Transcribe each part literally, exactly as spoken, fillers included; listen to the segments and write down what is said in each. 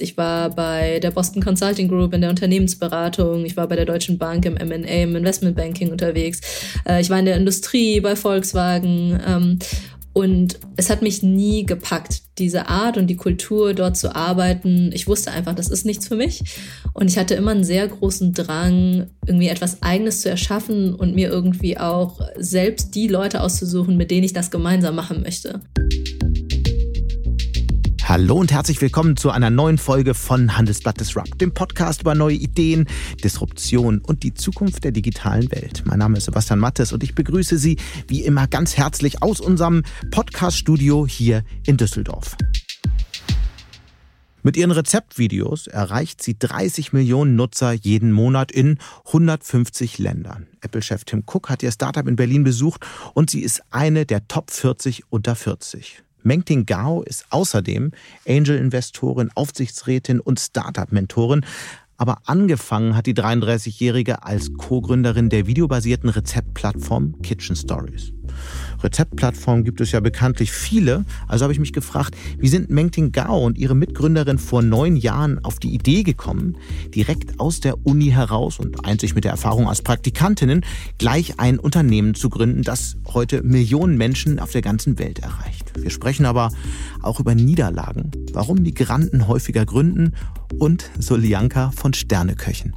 Ich war bei der Boston Consulting Group in der Unternehmensberatung. Ich war bei der Deutschen Bank im M und A, im Investmentbanking unterwegs. Ich war in der Industrie bei Volkswagen. Und es hat mich nie gepackt, diese Art und die Kultur dort zu arbeiten. Ich wusste einfach, das ist nichts für mich. Und ich hatte immer einen sehr großen Drang, irgendwie etwas Eigenes zu erschaffen und mir irgendwie auch selbst die Leute auszusuchen, mit denen ich das gemeinsam machen möchte. Hallo und herzlich willkommen zu einer neuen Folge von Handelsblatt Disrupt, dem Podcast über neue Ideen, Disruption und die Zukunft der digitalen Welt. Mein Name ist Sebastian Matthes und ich begrüße Sie wie immer ganz herzlich aus unserem Podcast-Studio hier in Düsseldorf. Mit ihren Rezeptvideos erreicht sie dreißig Millionen Nutzer jeden Monat in hundertfünfzig Ländern. Apple-Chef Tim Cook hat ihr Startup in Berlin besucht und sie ist eine der Top vierzig unter vierzig. Mengting Gao ist außerdem Angel-Investorin, Aufsichtsrätin und Startup-Mentorin. Aber angefangen hat die dreiunddreißigjährige als Co-Gründerin der videobasierten Rezeptplattform Kitchen Stories. Rezeptplattformen gibt es ja bekanntlich viele, also habe ich mich gefragt, wie sind Mengting Gao und ihre Mitgründerin vor neun Jahren auf die Idee gekommen, direkt aus der Uni heraus und einzig mit der Erfahrung als Praktikantinnen gleich ein Unternehmen zu gründen, das heute Millionen Menschen auf der ganzen Welt erreicht. Wir sprechen aber auch über Niederlagen, warum Migranten häufiger gründen und Soljanka von Sterneköchen.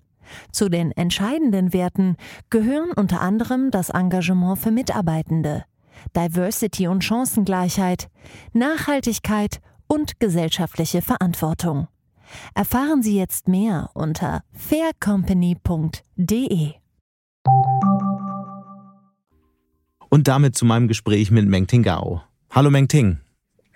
Zu den entscheidenden Werten gehören unter anderem das Engagement für Mitarbeitende, Diversity und Chancengleichheit, Nachhaltigkeit und gesellschaftliche Verantwortung. Erfahren Sie jetzt mehr unter fair company punkt de. Und damit zu meinem Gespräch mit Mengting Gao. Hallo Mengting.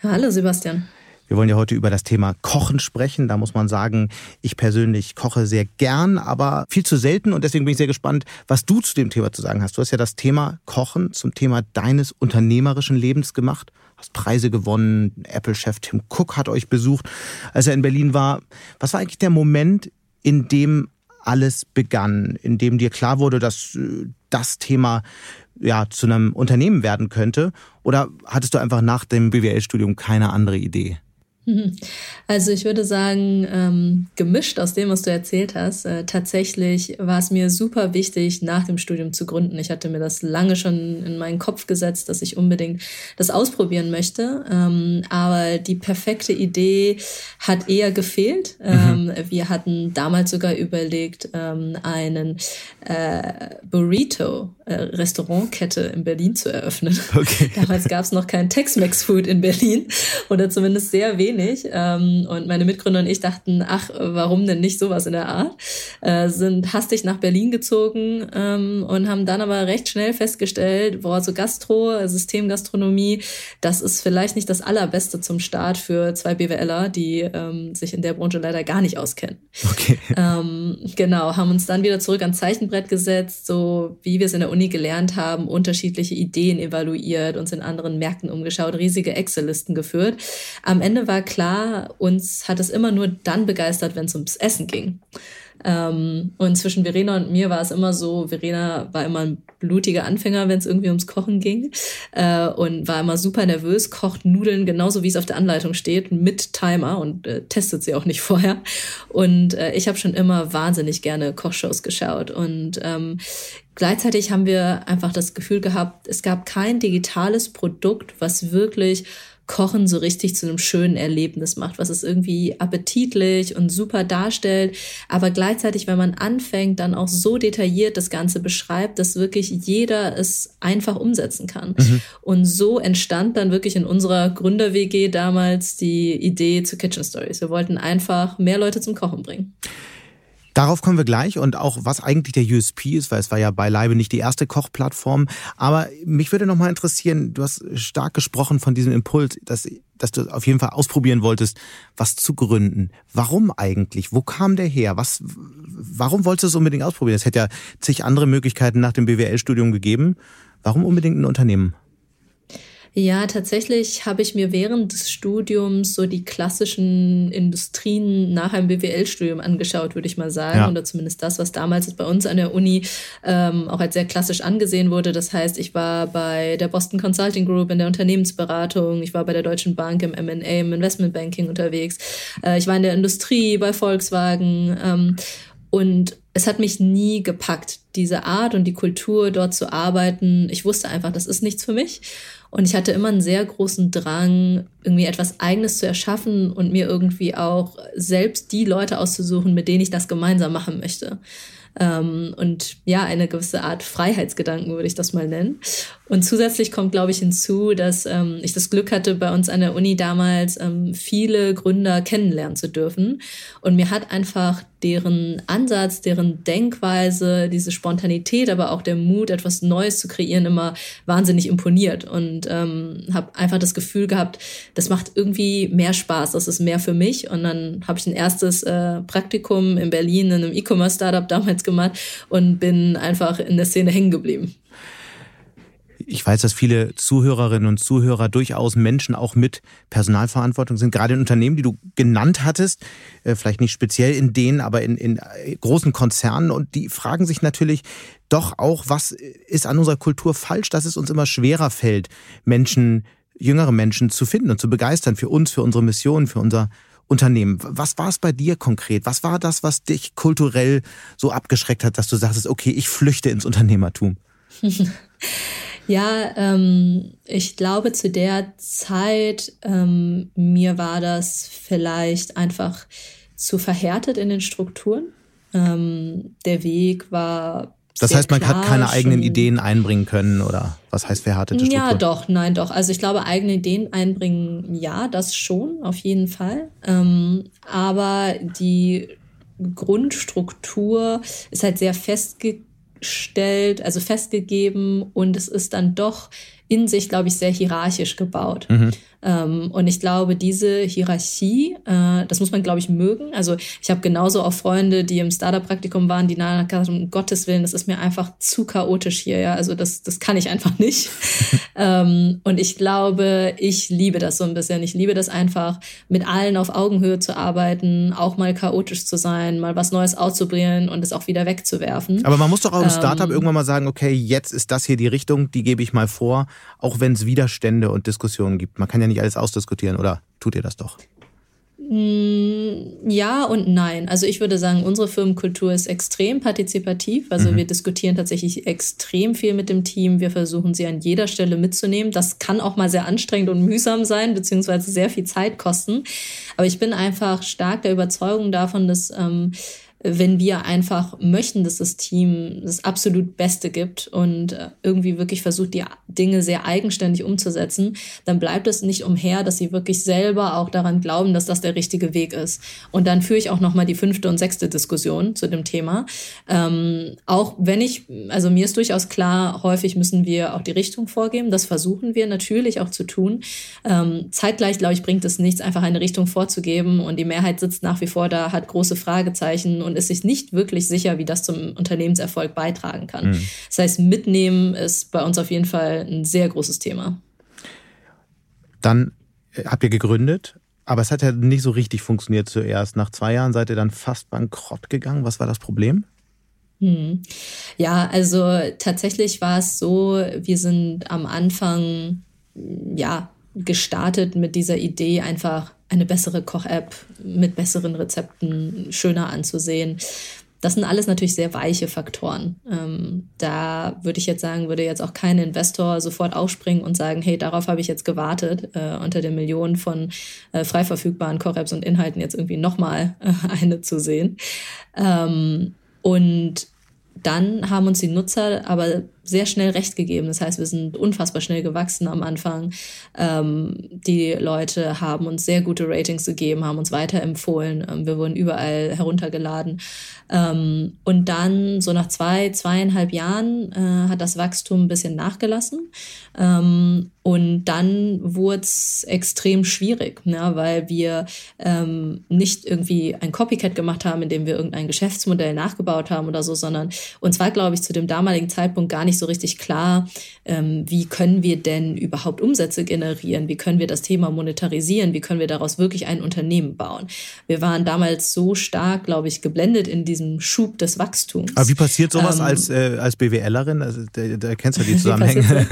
Hallo Sebastian. Wir wollen ja heute über das Thema Kochen sprechen. Da muss man sagen, ich persönlich koche sehr gern, aber viel zu selten. Und deswegen bin ich sehr gespannt, was du zu dem Thema zu sagen hast. Du hast ja das Thema Kochen zum Thema deines unternehmerischen Lebens gemacht. Hast Preise gewonnen. Apple-Chef Tim Cook hat euch besucht, als er in Berlin war. Was war eigentlich der Moment, in dem alles begann, in dem dir klar wurde, dass das Thema ja zu einem Unternehmen werden könnte? Oder hattest du einfach nach dem B W L-Studium keine andere Idee? Also ich würde sagen, ähm, gemischt aus dem, was du erzählt hast. Äh, tatsächlich war es mir super wichtig, nach dem Studium zu gründen. Ich hatte mir das lange schon in meinen Kopf gesetzt, dass ich unbedingt das ausprobieren möchte. Ähm, aber die perfekte Idee hat eher gefehlt. Ähm, mhm. Wir hatten damals sogar überlegt, ähm, einen äh, Burrito-Restaurantkette in Berlin zu eröffnen. Okay. Damals gab es noch kein Tex-Mex-Food in Berlin oder zumindest sehr wenig. Nicht. Und meine Mitgründer und ich dachten, ach, warum denn nicht sowas in der Art? Sind hastig nach Berlin gezogen und haben dann aber recht schnell festgestellt, boah, so Gastro, Systemgastronomie, das ist vielleicht nicht das Allerbeste zum Start für zwei BWLer, die sich in der Branche leider gar nicht auskennen. Okay. Genau, haben uns dann wieder zurück ans Zeichenbrett gesetzt, so wie wir es in der Uni gelernt haben, unterschiedliche Ideen evaluiert, uns in anderen Märkten umgeschaut, riesige Excel-Listen geführt. Am Ende war klar, uns hat es immer nur dann begeistert, wenn es ums Essen ging. Ähm, und zwischen Verena und mir war es immer so, Verena war immer ein blutiger Anfänger, wenn es irgendwie ums Kochen ging, äh, und war immer super nervös, kocht Nudeln genauso, wie es auf der Anleitung steht, mit Timer und äh, testet sie auch nicht vorher. Und äh, ich habe schon immer wahnsinnig gerne Kochshows geschaut und ähm, gleichzeitig haben wir einfach das Gefühl gehabt, es gab kein digitales Produkt, was wirklich Kochen so richtig zu einem schönen Erlebnis macht, was es irgendwie appetitlich und super darstellt, aber gleichzeitig, wenn man anfängt, dann auch so detailliert das Ganze beschreibt, dass wirklich jeder es einfach umsetzen kann. Mhm. Und so entstand dann wirklich in unserer Gründer-W G damals die Idee zu Kitchen Stories. Wir wollten einfach mehr Leute zum Kochen bringen. Darauf kommen wir gleich und auch, was eigentlich der U S P ist, weil es war ja beileibe nicht die erste Kochplattform. Aber mich würde nochmal interessieren, du hast stark gesprochen von diesem Impuls, dass, dass du auf jeden Fall ausprobieren wolltest, was zu gründen. Warum eigentlich? Wo kam der her? Was, warum wolltest du es unbedingt ausprobieren? Es hätte ja zig andere Möglichkeiten nach dem B W L-Studium gegeben. Warum unbedingt ein Unternehmen? Ja, tatsächlich habe ich mir während des Studiums so die klassischen Industrien nach einem B W L-Studium angeschaut, würde ich mal sagen. Ja. Oder zumindest das, was damals bei uns an der Uni ähm, auch als sehr klassisch angesehen wurde. Das heißt, ich war bei der Boston Consulting Group in der Unternehmensberatung. Ich war bei der Deutschen Bank im M und A, im Investmentbanking unterwegs. Äh, ich war in der Industrie bei Volkswagen. Ähm, und es hat mich nie gepackt, diese Art und die Kultur dort zu arbeiten. Ich wusste einfach, das ist nichts für mich. Und ich hatte immer einen sehr großen Drang, irgendwie etwas Eigenes zu erschaffen und mir irgendwie auch selbst die Leute auszusuchen, mit denen ich das gemeinsam machen möchte. Und ja, eine gewisse Art Freiheitsgedanken würde ich das mal nennen. Und zusätzlich kommt, glaube ich, hinzu, dass ich das Glück hatte, bei uns an der Uni damals viele Gründer kennenlernen zu dürfen. Und mir hat einfach deren Ansatz, deren Denkweise, diese Spontanität, aber auch der Mut, etwas Neues zu kreieren, immer wahnsinnig imponiert. Und ähm, habe einfach das Gefühl gehabt, das macht irgendwie mehr Spaß, das ist mehr für mich. Und dann habe ich ein erstes äh, Praktikum in Berlin in einem E-Commerce-Startup damals gemacht und bin einfach in der Szene hängen geblieben. Ich weiß, dass viele Zuhörerinnen und Zuhörer durchaus Menschen auch mit Personalverantwortung sind, gerade in Unternehmen, die du genannt hattest, vielleicht nicht speziell in denen, aber in, in großen Konzernen. Und die fragen sich natürlich doch auch, was ist an unserer Kultur falsch, dass es uns immer schwerer fällt, Menschen, jüngere Menschen zu finden und zu begeistern für uns, für unsere Mission, für unser Unternehmen. Was war es bei dir konkret? Was war das, was dich kulturell so abgeschreckt hat, dass du sagtest, okay, ich flüchte ins Unternehmertum? Ja, ähm, ich glaube zu der Zeit, ähm, mir war das vielleicht einfach zu verhärtet in den Strukturen. Ähm, der Weg war Das heißt, man klar, hat keine eigenen Ideen einbringen können oder was heißt verhärtete Strukturen? Ja, doch, nein, doch. Also ich glaube, eigene Ideen einbringen, ja, das schon, auf jeden Fall. Ähm, aber die Grundstruktur ist halt sehr festgegangen. Stellt, also festgegeben und es ist dann doch in sich, glaube ich, sehr hierarchisch gebaut. Mhm. Ähm, und ich glaube, diese Hierarchie, äh, das muss man, glaube ich, mögen. Also ich habe genauso auch Freunde, die im Startup-Praktikum waren, die nachher gesagt haben, um Gottes Willen, das ist mir einfach zu chaotisch hier. Ja? Also das, das kann ich einfach nicht. ähm, und ich glaube, ich liebe das so ein bisschen. Ich liebe das einfach, mit allen auf Augenhöhe zu arbeiten, auch mal chaotisch zu sein, mal was Neues auszuprobieren und es auch wieder wegzuwerfen. Aber man muss doch auch im ähm, Startup irgendwann mal sagen, okay, jetzt ist das hier die Richtung, die gebe ich mal vor, auch wenn es Widerstände und Diskussionen gibt. Man kann ja nicht alles ausdiskutieren, oder tut ihr das doch? Ja und nein. Also ich würde sagen, unsere Firmenkultur ist extrem partizipativ. Also mhm. wir diskutieren tatsächlich extrem viel mit dem Team. Wir versuchen, sie an jeder Stelle mitzunehmen. Das kann auch mal sehr anstrengend und mühsam sein, beziehungsweise sehr viel Zeit kosten. Aber ich bin einfach stark der Überzeugung davon, dass ähm, wenn wir einfach möchten, dass das Team das absolut Beste gibt und irgendwie wirklich versucht, die Dinge sehr eigenständig umzusetzen, dann bleibt es nicht umher, dass sie wirklich selber auch daran glauben, dass das der richtige Weg ist. Und dann führe ich auch nochmal die fünfte und sechste Diskussion zu dem Thema. Ähm, auch wenn ich, also mir ist durchaus klar, häufig müssen wir auch die Richtung vorgeben. Das versuchen wir natürlich auch zu tun. Ähm, zeitgleich, glaube ich, bringt es nichts, einfach eine Richtung vorzugeben. Und die Mehrheit sitzt nach wie vor da, hat große Fragezeichen und ist sich nicht wirklich sicher, wie das zum Unternehmenserfolg beitragen kann. Mhm. Das heißt, mitnehmen ist bei uns auf jeden Fall ein sehr großes Thema. Dann habt ihr gegründet, aber es hat ja nicht so richtig funktioniert zuerst. Nach zwei Jahren seid ihr dann fast bankrott gegangen. Was war das Problem? Hm. Ja, also tatsächlich war es so, wir sind am Anfang ja gestartet mit dieser Idee, einfach eine bessere Koch-App mit besseren Rezepten, schöner anzusehen. Das sind alles natürlich sehr weiche Faktoren. Ähm, da würde ich jetzt sagen, würde jetzt auch kein Investor sofort aufspringen und sagen, hey, darauf habe ich jetzt gewartet, äh, unter den Millionen von äh, frei verfügbaren Koch-Apps und Inhalten jetzt irgendwie nochmal äh, eine zu sehen. Ähm, und dann haben uns die Nutzer aber sehr schnell recht gegeben. Das heißt, wir sind unfassbar schnell gewachsen am Anfang. Ähm, die Leute haben uns sehr gute Ratings gegeben, haben uns weiterempfohlen. Ähm, wir wurden überall heruntergeladen. Ähm, und dann so nach zwei, zweieinhalb Jahren äh, hat das Wachstum ein bisschen nachgelassen. Ähm, und dann wurde es extrem schwierig, ne? Weil wir ähm, nicht irgendwie ein Copycat gemacht haben, indem wir irgendein Geschäftsmodell nachgebaut haben oder so, sondern uns war, glaube ich, zu dem damaligen Zeitpunkt gar nicht so richtig klar, ähm, wie können wir denn überhaupt Umsätze generieren, wie können wir das Thema monetarisieren, wie können wir daraus wirklich ein Unternehmen bauen. Wir waren damals so stark, glaube ich, geblendet in diesem Schub des Wachstums. Aber wie passiert sowas ähm, als, äh, als B W Lerin? Also, da, da kennst du die Zusammenhänge.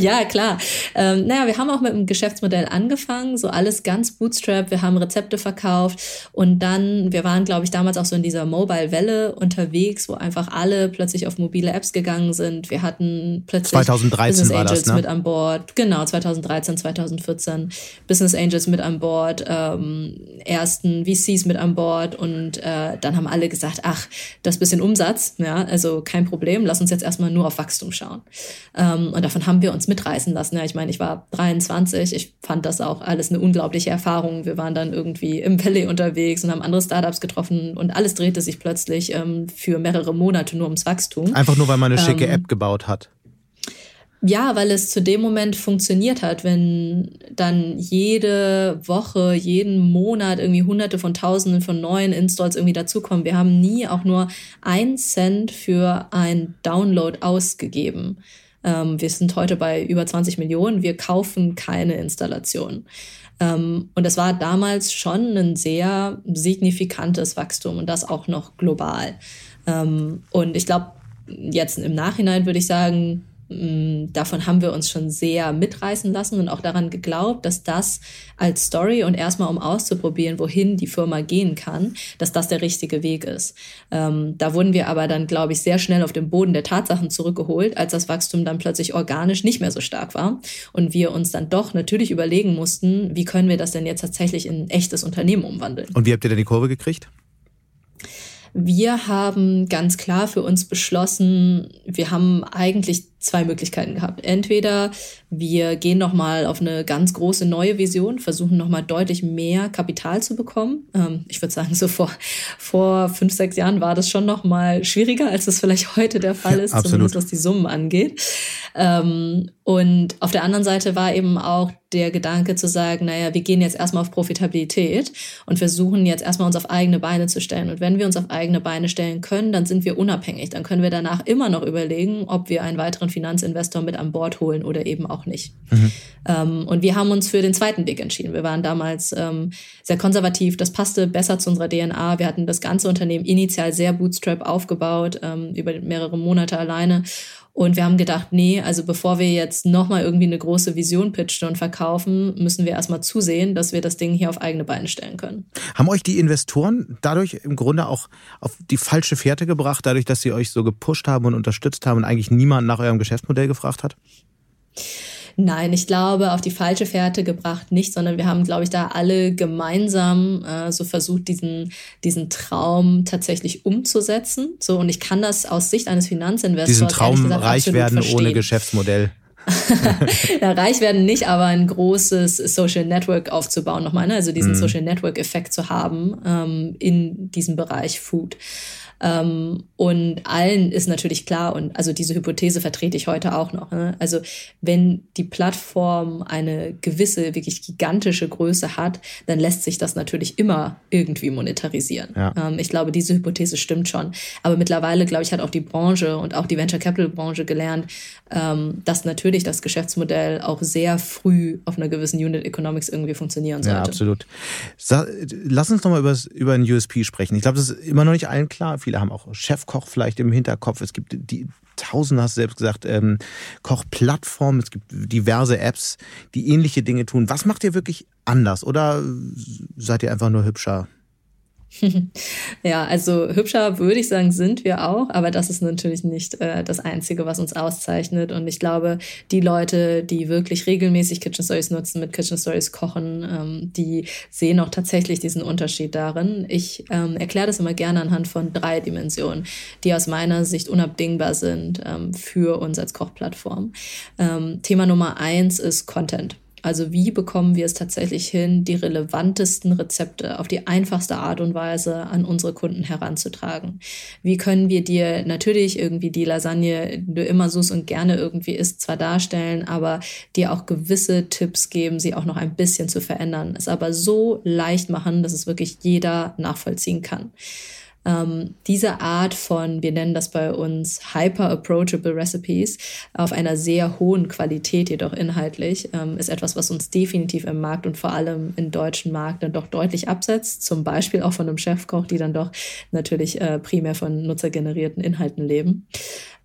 Ja, klar. Ähm, naja, wir haben auch mit einem Geschäftsmodell angefangen, so alles ganz Bootstrap, wir haben Rezepte verkauft und dann, wir waren, glaube ich, damals auch so in dieser Mobile-Welle unterwegs, wo einfach alle plötzlich auf mobile Apps gegangen sind. Wir hatten plötzlich zweitausenddreizehn Business Angels war das, ne? mit an Bord. Genau, zweitausenddreizehn, zweitausendvierzehn Business Angels mit an Bord, ähm, ersten V Cs mit an Bord und äh, dann haben alle gesagt, ach, das bisschen Umsatz, ja, also kein Problem, lass uns jetzt erstmal nur auf Wachstum schauen. Ähm, und davon haben wir uns mitreißen lassen. Ja, ich meine, ich war dreiundzwanzig, ich fand das auch alles eine unglaubliche Erfahrung. Wir waren dann irgendwie im Valley unterwegs und haben andere Startups getroffen und alles drehte sich plötzlich ähm, für mehrere Monate nur ums Wachstum. Einfach nur, weil man eine ähm, schicke App gebaut hat. Ja, weil es zu dem Moment funktioniert hat, wenn dann jede Woche, jeden Monat irgendwie Hunderte von Tausenden von neuen Installs irgendwie dazukommen. Wir haben nie auch nur einen Cent für einen Download ausgegeben. Ähm, wir sind heute bei über zwanzig Millionen. Wir kaufen keine Installationen. Und das war damals schon ein sehr signifikantes Wachstum und das auch noch global. Und ich glaube, jetzt im Nachhinein würde ich sagen, davon haben wir uns schon sehr mitreißen lassen und auch daran geglaubt, dass das als Story und erstmal um auszuprobieren, wohin die Firma gehen kann, dass das der richtige Weg ist. Ähm, da wurden wir aber dann, glaube ich, sehr schnell auf den Boden der Tatsachen zurückgeholt, als das Wachstum dann plötzlich organisch nicht mehr so stark war und wir uns dann doch natürlich überlegen mussten, wie können wir das denn jetzt tatsächlich in ein echtes Unternehmen umwandeln. Und wie habt ihr denn die Kurve gekriegt? Wir haben ganz klar für uns beschlossen, wir haben eigentlich zwei Möglichkeiten gehabt. Entweder wir gehen nochmal auf eine ganz große neue Vision, versuchen nochmal deutlich mehr Kapital zu bekommen. Ähm, ich würde sagen, so vor, vor fünf, sechs Jahren war das schon nochmal schwieriger, als es vielleicht heute der Fall ist, ja, zumindest was die Summen angeht. Ähm, und auf der anderen Seite war eben auch der Gedanke zu sagen, naja, wir gehen jetzt erstmal auf Profitabilität und versuchen jetzt erstmal uns auf eigene Beine zu stellen. Und wenn wir uns auf eigene Beine stellen können, dann sind wir unabhängig. Dann können wir danach immer noch überlegen, ob wir einen weiteren Finanzinvestor mit an Bord holen oder eben auch nicht. Mhm. Ähm, und wir haben uns für den zweiten Weg entschieden. Wir waren damals ähm, sehr konservativ. Das passte besser zu unserer D N A. Wir hatten das ganze Unternehmen initial sehr Bootstrap aufgebaut, ähm, über mehrere Monate alleine. Und wir haben gedacht, nee, also bevor wir jetzt nochmal irgendwie eine große Vision pitchen und verkaufen, müssen wir erstmal zusehen, dass wir das Ding hier auf eigene Beine stellen können. Haben euch die Investoren dadurch im Grunde auch auf die falsche Fährte gebracht, dadurch, dass sie euch so gepusht haben und unterstützt haben und eigentlich niemand nach eurem Geschäftsmodell gefragt hat? Nein, ich glaube, auf die falsche Fährte gebracht nicht, sondern wir haben, glaube ich, da alle gemeinsam äh, so versucht, diesen diesen Traum tatsächlich umzusetzen. So, und ich kann das aus Sicht eines Finanzinvestors diesen Traum gesagt, reich werden verstehen. Ohne Geschäftsmodell. Ja, reich werden nicht, aber ein großes Social Network aufzubauen nochmal, ne? Also diesen mm. Social Network-Effekt zu haben ähm, in diesem Bereich Food. Ähm, und allen ist natürlich klar, und also diese Hypothese vertrete ich heute auch noch, ne? Also wenn die Plattform eine gewisse, wirklich gigantische Größe hat, dann lässt sich das natürlich immer irgendwie monetarisieren. Ja. Ähm, ich glaube, diese Hypothese stimmt schon. Aber mittlerweile, glaube ich, hat auch die Branche und auch die Venture Capital Branche gelernt, ähm, dass natürlich das Geschäftsmodell auch sehr früh auf einer gewissen Unit Economics irgendwie funktionieren sollte. Ja, absolut. Sa- Lass uns nochmal über ein U S P sprechen. Ich glaube, das ist immer noch nicht allen klar. Viele haben auch Chefkoch vielleicht im Hinterkopf. Es gibt die Tausende, hast du selbst gesagt, ähm, Kochplattformen. Es gibt diverse Apps, die ähnliche Dinge tun. Was macht ihr wirklich anders? Oder seid ihr einfach nur hübscher? Ja, also hübscher würde ich sagen, sind wir auch, aber das ist natürlich nicht äh, das Einzige, was uns auszeichnet. Und ich glaube, die Leute, die wirklich regelmäßig Kitchen Stories nutzen, mit Kitchen Stories kochen, ähm, die sehen auch tatsächlich diesen Unterschied darin. Ich ähm, erkläre das immer gerne anhand von drei Dimensionen, die aus meiner Sicht unabdingbar sind ähm, für uns als Kochplattform. Ähm, Thema Nummer eins ist Content. Also wie bekommen wir es tatsächlich hin, die relevantesten Rezepte auf die einfachste Art und Weise an unsere Kunden heranzutragen? Wie können wir dir natürlich irgendwie die Lasagne, die du immer suchst und gerne irgendwie isst, zwar darstellen, aber dir auch gewisse Tipps geben, sie auch noch ein bisschen zu verändern, es aber so leicht machen, dass es wirklich jeder nachvollziehen kann. Ähm, diese Art von, wir nennen das bei uns hyper-approachable Recipes, auf einer sehr hohen Qualität jedoch inhaltlich, ähm, ist etwas, was uns definitiv im Markt und vor allem im deutschen Markt dann doch deutlich absetzt, zum Beispiel auch von einem Chefkoch, die dann doch natürlich äh, primär von nutzergenerierten Inhalten leben.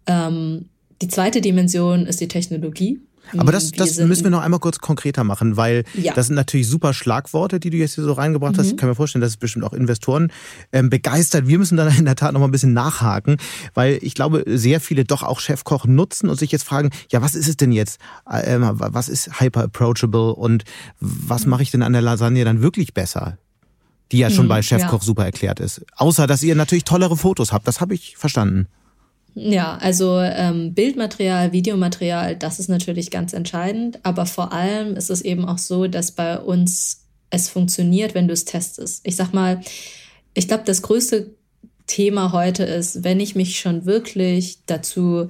Ähm, die zweite Dimension ist die Technologie. Aber das, das müssen wir noch einmal kurz konkreter machen, weil ja. Das sind natürlich super Schlagworte, die du jetzt hier so reingebracht mhm. hast. Ich kann mir vorstellen, dass es bestimmt auch Investoren ähm, begeistert. Wir müssen dann in der Tat noch mal ein bisschen nachhaken, weil ich glaube, sehr viele doch auch Chefkoch nutzen und sich jetzt fragen, ja, was ist es denn jetzt? Ähm, was ist hyper-approachable und was mache ich denn an der Lasagne dann wirklich besser? Die ja schon mhm, bei Chefkoch ja. super erklärt ist. Außer, dass ihr natürlich tollere Fotos habt. Das habe ich verstanden. Ja, also ähm, Bildmaterial, Videomaterial, das ist natürlich ganz entscheidend. Aber vor allem ist es eben auch so, dass bei uns es funktioniert, wenn du es testest. Ich sag mal, ich glaube, das größte Thema heute ist, wenn ich mich schon wirklich dazu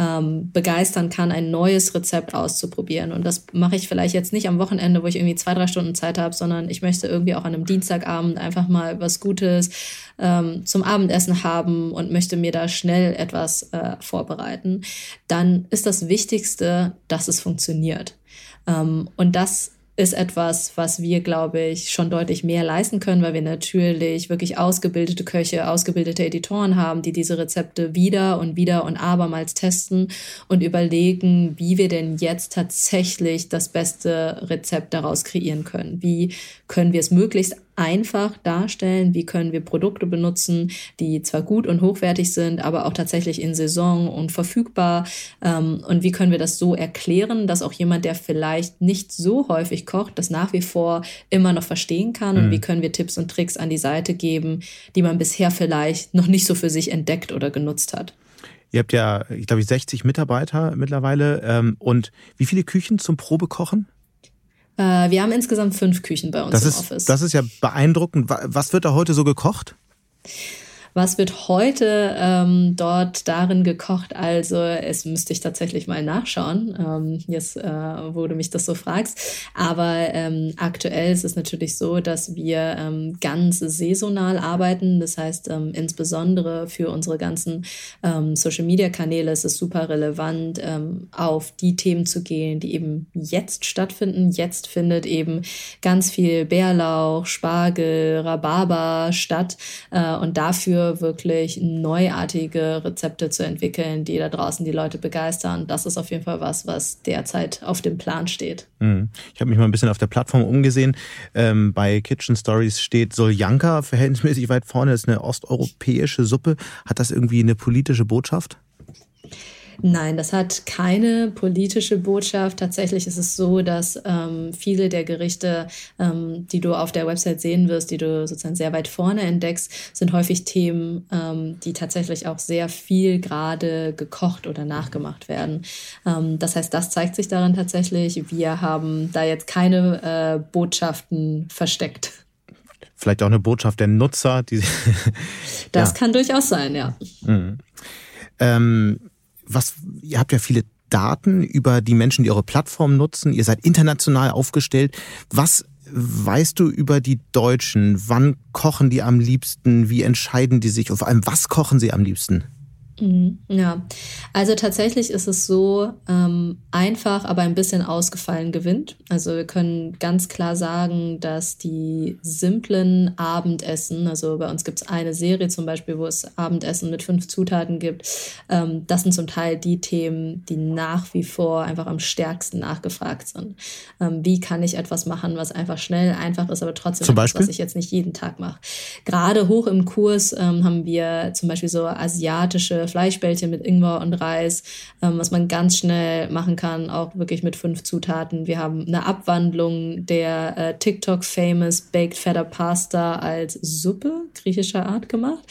ähm, begeistern kann, ein neues Rezept auszuprobieren. Und das mache ich vielleicht jetzt nicht am Wochenende, wo ich irgendwie zwei, drei Stunden Zeit habe, sondern ich möchte irgendwie auch an einem Dienstagabend einfach mal was Gutes ähm, zum Abendessen haben und möchte mir da schnell etwas äh, vorbereiten. Dann ist das Wichtigste, dass es funktioniert. Ähm, und das ist etwas, was wir, glaube ich, schon deutlich mehr leisten können, weil wir natürlich wirklich ausgebildete Köche, ausgebildete Editoren haben, die diese Rezepte wieder und wieder und abermals testen und überlegen, wie wir denn jetzt tatsächlich das beste Rezept daraus kreieren können. Wie können wir es möglichst einfach darstellen, wie können wir Produkte benutzen, die zwar gut und hochwertig sind, aber auch tatsächlich in Saison und verfügbar, ähm, und wie können wir das so erklären, dass auch jemand, der vielleicht nicht so häufig kocht, das nach wie vor immer noch verstehen kann, mhm. und wie können wir Tipps und Tricks an die Seite geben, die man bisher vielleicht noch nicht so für sich entdeckt oder genutzt hat. Ihr habt ja, ich glaube, sechzig Mitarbeiter mittlerweile, ähm, und wie viele Küchen zum Probekochen? Wir haben insgesamt fünf Küchen bei uns das im ist, Office. Das ist ja beeindruckend. Was wird da heute so gekocht? Was wird heute ähm, dort darin gekocht? Also, es müsste ich tatsächlich mal nachschauen, ähm, jetzt, äh, wo du mich das so fragst. Aber ähm, aktuell ist es natürlich so, dass wir ähm, ganz saisonal arbeiten. Das heißt, ähm, insbesondere für unsere ganzen ähm, Social-Media-Kanäle ist es super relevant, ähm, auf die Themen zu gehen, die eben jetzt stattfinden. Jetzt findet eben ganz viel Bärlauch, Spargel, Rhabarber statt. Äh, und dafür wirklich neuartige Rezepte zu entwickeln, die da draußen die Leute begeistern. Das ist auf jeden Fall was, was derzeit auf dem Plan steht. Mhm. Ich habe mich mal ein bisschen auf der Plattform umgesehen. Ähm, bei Kitchen Stories steht Soljanka verhältnismäßig weit vorne. Das ist eine osteuropäische Suppe. Hat das irgendwie eine politische Botschaft? Nein, das hat keine politische Botschaft. Tatsächlich ist es so, dass ähm, viele der Gerichte, ähm, die du auf der Website sehen wirst, die du sozusagen sehr weit vorne entdeckst, sind häufig Themen, ähm, die tatsächlich auch sehr viel gerade gekocht oder nachgemacht werden. Ähm, das heißt, das zeigt sich darin tatsächlich. Wir haben da jetzt keine äh, Botschaften versteckt. Vielleicht auch eine Botschaft der Nutzer. Die das ja. kann durchaus sein, ja. Mhm. Ähm Was, ihr habt ja viele Daten über die Menschen, die eure Plattform nutzen. Ihr seid international aufgestellt. Was weißt du über die Deutschen? Wann kochen die am liebsten? Wie entscheiden die sich? Und vor allem, was kochen sie am liebsten? Ja, also tatsächlich ist es so, ähm, einfach, aber ein bisschen ausgefallen gewinnt. Also wir können ganz klar sagen, dass die simplen Abendessen, also bei uns gibt es eine Serie zum Beispiel, wo es Abendessen mit fünf Zutaten gibt, ähm, das sind zum Teil die Themen, die nach wie vor einfach am stärksten nachgefragt sind. Ähm, wie kann ich etwas machen, was einfach schnell, einfach ist, aber trotzdem zum Beispiel? Etwas, was ich jetzt nicht jeden Tag mache. Gerade hoch im Kurs ähm, haben wir zum Beispiel so asiatische Fleischbällchen mit Ingwer und Reis, ähm, was man ganz schnell machen kann, auch wirklich mit fünf Zutaten. Wir haben eine Abwandlung der äh, TikTok-famous Baked Feta Pasta als Suppe griechischer Art gemacht,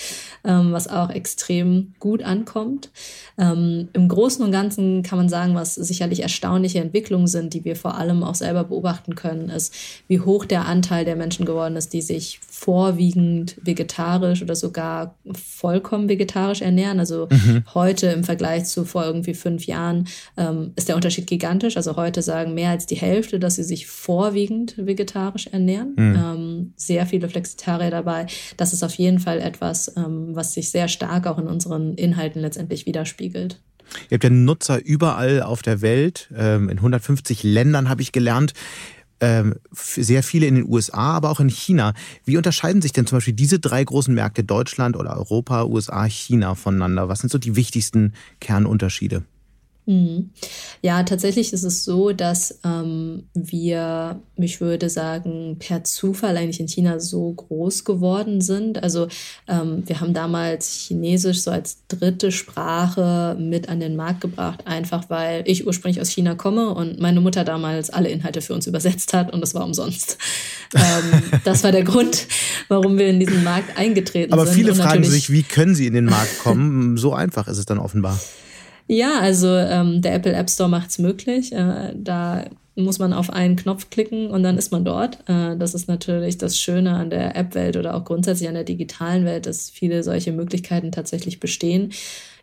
ähm, was auch extrem gut ankommt. Ähm, im Großen und Ganzen kann man sagen, was sicherlich erstaunliche Entwicklungen sind, die wir vor allem auch selber beobachten können, ist, wie hoch der Anteil der Menschen geworden ist, die sich vorwiegend vegetarisch oder sogar vollkommen vegetarisch ernähren. Also mhm. heute im Vergleich zu vor irgendwie fünf Jahren ähm, ist der Unterschied gigantisch. Also heute sagen mehr als die Hälfte, dass sie sich vorwiegend vegetarisch ernähren. Mhm. Ähm, sehr viele Flexitarier dabei. Das ist auf jeden Fall etwas, ähm, was sich sehr stark auch in unseren Inhalten letztendlich widerspiegelt. Ihr habt ja Nutzer überall auf der Welt. Ähm, in hundertfünfzig Ländern habe ich gelernt. Sehr viele in den U S A, aber auch in China. Wie unterscheiden sich denn zum Beispiel diese drei großen Märkte Deutschland oder Europa, U S A, China voneinander? Was sind so die wichtigsten Kernunterschiede? Ja, tatsächlich ist es so, dass ähm, wir, ich würde sagen, per Zufall eigentlich in China so groß geworden sind. Also ähm, wir haben damals Chinesisch so als dritte Sprache mit an den Markt gebracht, einfach weil ich ursprünglich aus China komme und meine Mutter damals alle Inhalte für uns übersetzt hat und das war umsonst. ähm, das war der Grund, warum wir in diesen Markt eingetreten Aber sind. Aber viele und fragen sich, wie können sie in den Markt kommen? So einfach ist es dann offenbar. Ja, also ähm, der Apple App Store macht's möglich. Äh, da muss man auf einen Knopf klicken und dann ist man dort. Äh, das ist natürlich das Schöne an der App-Welt oder auch grundsätzlich an der digitalen Welt, dass viele solche Möglichkeiten tatsächlich bestehen.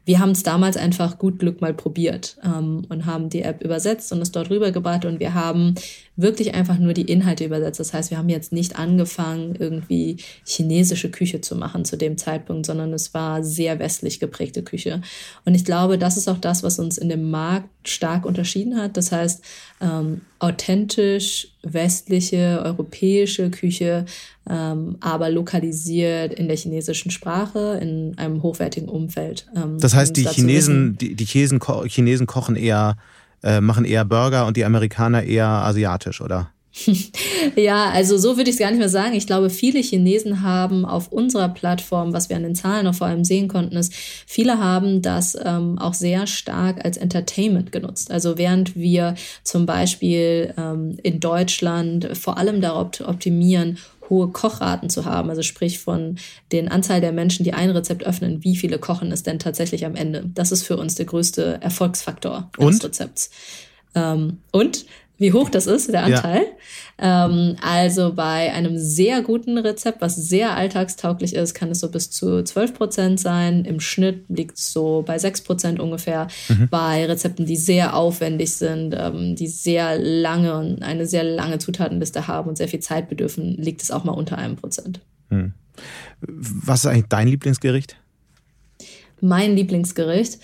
Wir haben es damals einfach gut Glück mal probiert ähm, und haben die App übersetzt und es dort rübergebracht und wir haben wirklich einfach nur die Inhalte übersetzt. Das heißt, wir haben jetzt nicht angefangen, irgendwie chinesische Küche zu machen zu dem Zeitpunkt, sondern es war sehr westlich geprägte Küche. Und ich glaube, das ist auch das, was uns in dem Markt stark unterschieden hat. Das heißt, ähm, authentisch westliche, europäische Küche, ähm, aber lokalisiert in der chinesischen Sprache, in einem hochwertigen Umfeld. Ähm, das heißt, die Chinesen, die, die Chinesen, ko- Chinesen kochen eher, äh, machen eher Burger und die Amerikaner eher asiatisch, oder? Ja, also so würde ich es gar nicht mehr sagen. Ich glaube, viele Chinesen haben auf unserer Plattform, was wir an den Zahlen auch vor allem sehen konnten, ist, viele haben das ähm, auch sehr stark als Entertainment genutzt. Also während wir zum Beispiel ähm, in Deutschland vor allem darauf optimieren, hohe Kochraten zu haben, also sprich von den Anzahl der Menschen, die ein Rezept öffnen, wie viele kochen es denn tatsächlich am Ende. Das ist für uns der größte Erfolgsfaktor des Rezepts. Ähm, und? Wie hoch das ist, der Anteil. Ja. Ähm, also bei einem sehr guten Rezept, was sehr alltagstauglich ist, kann es so bis zu zwölf Prozent sein. Im Schnitt liegt es so bei sechs Prozent ungefähr. Mhm. Bei Rezepten, die sehr aufwendig sind, ähm, die sehr lange und eine sehr lange Zutatenliste haben und sehr viel Zeit bedürfen, liegt es auch mal unter einem Prozent. Mhm. Was ist eigentlich dein Lieblingsgericht? Mein Lieblingsgericht?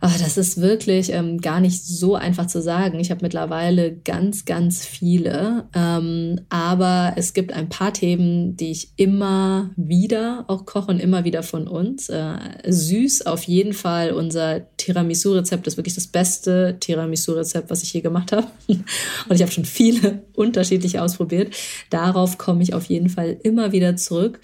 Oh, das ist wirklich ähm, gar nicht so einfach zu sagen. Ich habe mittlerweile ganz, ganz viele. Ähm, aber es gibt ein paar Themen, die ich immer wieder auch koche und immer wieder von uns. Äh, süß auf jeden Fall. Unser Tiramisu-Rezept ist wirklich das beste Tiramisu-Rezept, was ich je gemacht habe. Und ich habe schon viele unterschiedliche ausprobiert. Darauf komme ich auf jeden Fall immer wieder zurück.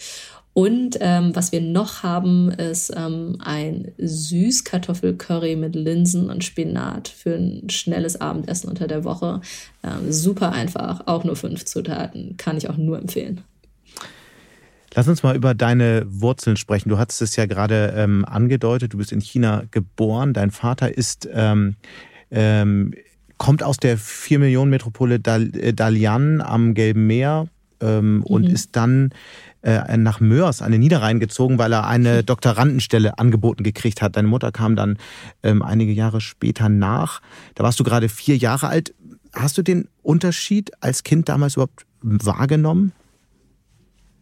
Und ähm, was wir noch haben, ist ähm, ein Süßkartoffelcurry mit Linsen und Spinat für ein schnelles Abendessen unter der Woche. Ähm, super einfach, auch nur fünf Zutaten, kann ich auch nur empfehlen. Lass uns mal über deine Wurzeln sprechen. Du hattest es ja gerade ähm, angedeutet, du bist in China geboren, dein Vater ist ähm, ähm, kommt aus der vier-Millionen-Metropole Dal- Dalian am Gelben Meer ähm, mhm. und ist dann nach Moers an den Niederrhein gezogen, weil er eine Doktorandenstelle angeboten gekriegt hat. Deine Mutter kam dann ähm, einige Jahre später nach. Da warst du gerade vier Jahre alt. Hast du den Unterschied als Kind damals überhaupt wahrgenommen?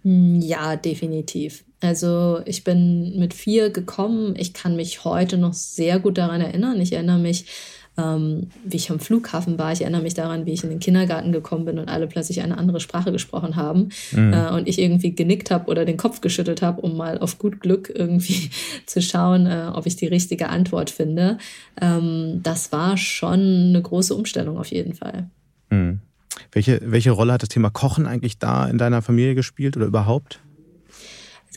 Ja, definitiv. Also ich bin mit vier gekommen. Ich kann mich heute noch sehr gut daran erinnern. Ich erinnere mich, ähm, wie ich am Flughafen war. Ich erinnere mich daran, wie ich in den Kindergarten gekommen bin und alle plötzlich eine andere Sprache gesprochen haben. Mhm. äh, und ich irgendwie genickt habe oder den Kopf geschüttelt habe, um mal auf gut Glück irgendwie zu schauen, äh, ob ich die richtige Antwort finde. Ähm, das war schon eine große Umstellung auf jeden Fall. Mhm. Welche, welche Rolle hat das Thema Kochen eigentlich da in deiner Familie gespielt oder überhaupt?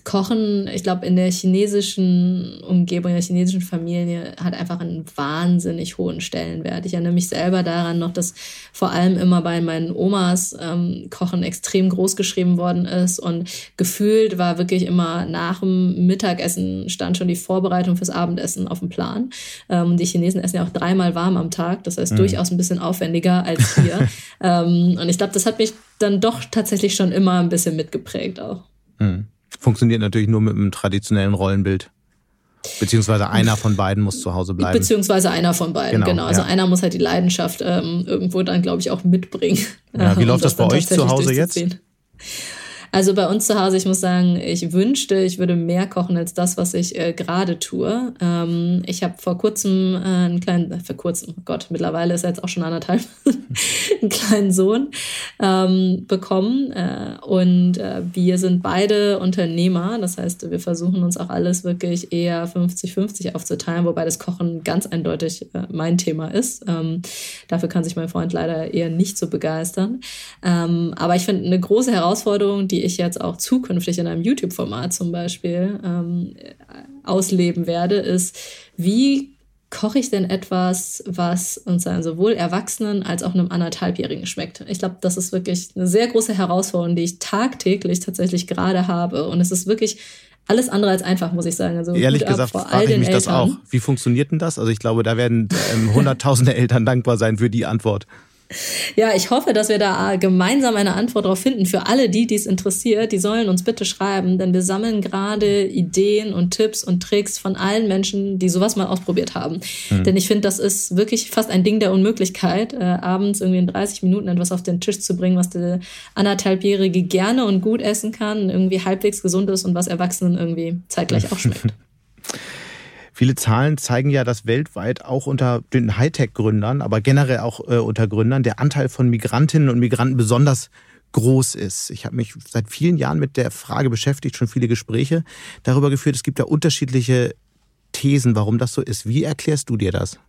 Kochen, ich glaube, in der chinesischen Umgebung, in der chinesischen Familie hat einfach einen wahnsinnig hohen Stellenwert. Ich erinnere mich selber daran noch, dass vor allem immer bei meinen Omas ähm, Kochen extrem groß geschrieben worden ist und gefühlt war wirklich immer nach dem Mittagessen stand schon die Vorbereitung fürs Abendessen auf dem Plan. Ähm, die Chinesen essen ja auch dreimal warm am Tag, das heißt mhm. durchaus ein bisschen aufwendiger als wir. ähm, und ich glaube, das hat mich dann doch tatsächlich schon immer ein bisschen mitgeprägt auch. Mhm. Funktioniert natürlich nur mit einem traditionellen Rollenbild. Beziehungsweise einer von beiden muss zu Hause bleiben. Beziehungsweise einer von beiden, genau. genau. Also ja. einer muss halt die Leidenschaft ähm, irgendwo dann, glaube ich, auch mitbringen. Ja, wie läuft das, das bei euch zu Hause jetzt? Also bei uns zu Hause, ich muss sagen, ich wünschte, ich würde mehr kochen als das, was ich äh, gerade tue. Ähm, ich habe vor kurzem äh, einen kleinen, äh, vor kurzem, oh Gott, mittlerweile ist er jetzt auch schon anderthalb, einen kleinen Sohn ähm, bekommen. Äh, und äh, wir sind beide Unternehmer. Das heißt, wir versuchen uns auch alles wirklich eher fünfzig fünfzig aufzuteilen, wobei das Kochen ganz eindeutig äh, mein Thema ist. Ähm, dafür kann sich mein Freund leider eher nicht so begeistern. Ähm, aber ich finde eine große Herausforderung, die ich jetzt auch zukünftig in einem YouTube-Format zum Beispiel ähm, ausleben werde, ist, wie koche ich denn etwas, was uns dann sowohl Erwachsenen als auch einem anderthalbjährigen schmeckt. Ich glaube, das ist wirklich eine sehr große Herausforderung, die ich tagtäglich tatsächlich gerade habe. Und es ist wirklich alles andere als einfach, muss ich sagen. Also ehrlich gesagt frage ich mich das auch. Wie funktioniert denn das? Also ich glaube, da werden ähm, hunderttausende Eltern dankbar sein für die Antwort. Ja, ich hoffe, dass wir da gemeinsam eine Antwort drauf finden. Für alle, die dies interessiert, die sollen uns bitte schreiben, denn wir sammeln gerade Ideen und Tipps und Tricks von allen Menschen, die sowas mal ausprobiert haben. Mhm. Denn ich finde, das ist wirklich fast ein Ding der Unmöglichkeit, äh, abends irgendwie in dreißig Minuten etwas auf den Tisch zu bringen, was der anderthalbjährige gerne und gut essen kann, irgendwie halbwegs gesund ist und was Erwachsenen irgendwie zeitgleich auch schmeckt. Viele Zahlen zeigen ja, dass weltweit auch unter den Hightech-Gründern, aber generell auch äh, unter Gründern, der Anteil von Migrantinnen und Migranten besonders groß ist. Ich habe mich seit vielen Jahren mit der Frage beschäftigt, schon viele Gespräche darüber geführt. Es gibt da unterschiedliche Thesen, warum das so ist. Wie erklärst du dir das?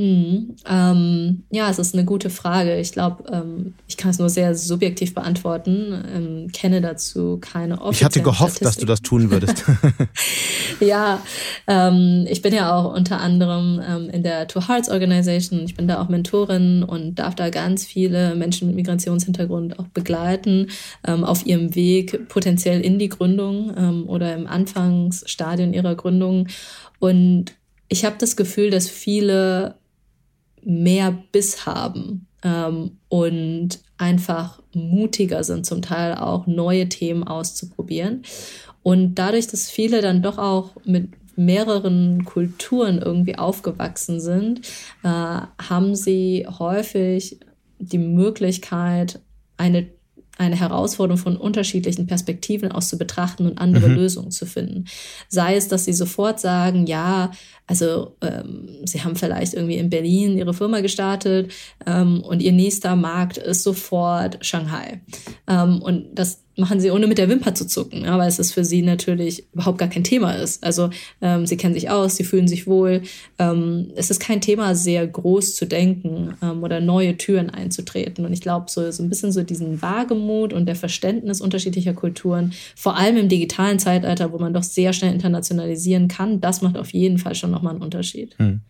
Mhm, ähm, ja, es ist eine gute Frage. Ich glaube, ähm, ich kann es nur sehr subjektiv beantworten. Ähm, kenne dazu keine offizielle Ich hatte gehofft, Statistik. Dass du das tun würdest. Ja, ähm, ich bin ja auch unter anderem ähm, in der Two Hearts Organisation. Ich bin da auch Mentorin und darf da ganz viele Menschen mit Migrationshintergrund auch begleiten, ähm, auf ihrem Weg potenziell in die Gründung ähm, oder im Anfangsstadium ihrer Gründung. Und ich habe das Gefühl, dass viele mehr Biss haben ähm, und einfach mutiger sind, zum Teil auch neue Themen auszuprobieren. Und dadurch, dass viele dann doch auch mit mehreren Kulturen irgendwie aufgewachsen sind, äh, haben sie häufig die Möglichkeit, eine eine Herausforderung von unterschiedlichen Perspektiven aus zu betrachten und andere mhm. Lösungen zu finden. Sei es, dass sie sofort sagen, ja, also ähm, sie haben vielleicht irgendwie in Berlin ihre Firma gestartet ähm, und ihr nächster Markt ist sofort Shanghai. Ähm, und das machen sie, ohne mit der Wimper zu zucken, ja, weil es ist für sie natürlich überhaupt gar kein Thema ist. Also ähm, sie kennen sich aus, sie fühlen sich wohl. Ähm, es ist kein Thema, sehr groß zu denken ähm, oder neue Türen einzutreten. Und ich glaube, so, so ein bisschen so diesen Wagemut und der Verständnis unterschiedlicher Kulturen, vor allem im digitalen Zeitalter, wo man doch sehr schnell internationalisieren kann, das macht auf jeden Fall schon nochmal einen Unterschied. Hm.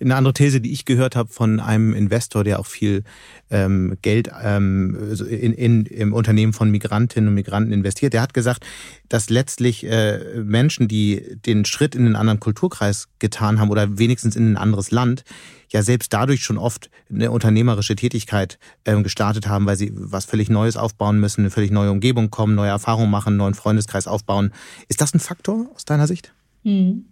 Eine andere These, die ich gehört habe von einem Investor, der auch viel ähm, Geld ähm, in, in, im Unternehmen von Migrantinnen und Migranten investiert, der hat gesagt, dass letztlich äh, Menschen, die den Schritt in einen anderen Kulturkreis getan haben oder wenigstens in ein anderes Land, ja selbst dadurch schon oft eine unternehmerische Tätigkeit ähm, gestartet haben, weil sie was völlig Neues aufbauen müssen, eine völlig neue Umgebung kommen, neue Erfahrungen machen, einen neuen Freundeskreis aufbauen. Ist das ein Faktor aus deiner Sicht? Hm.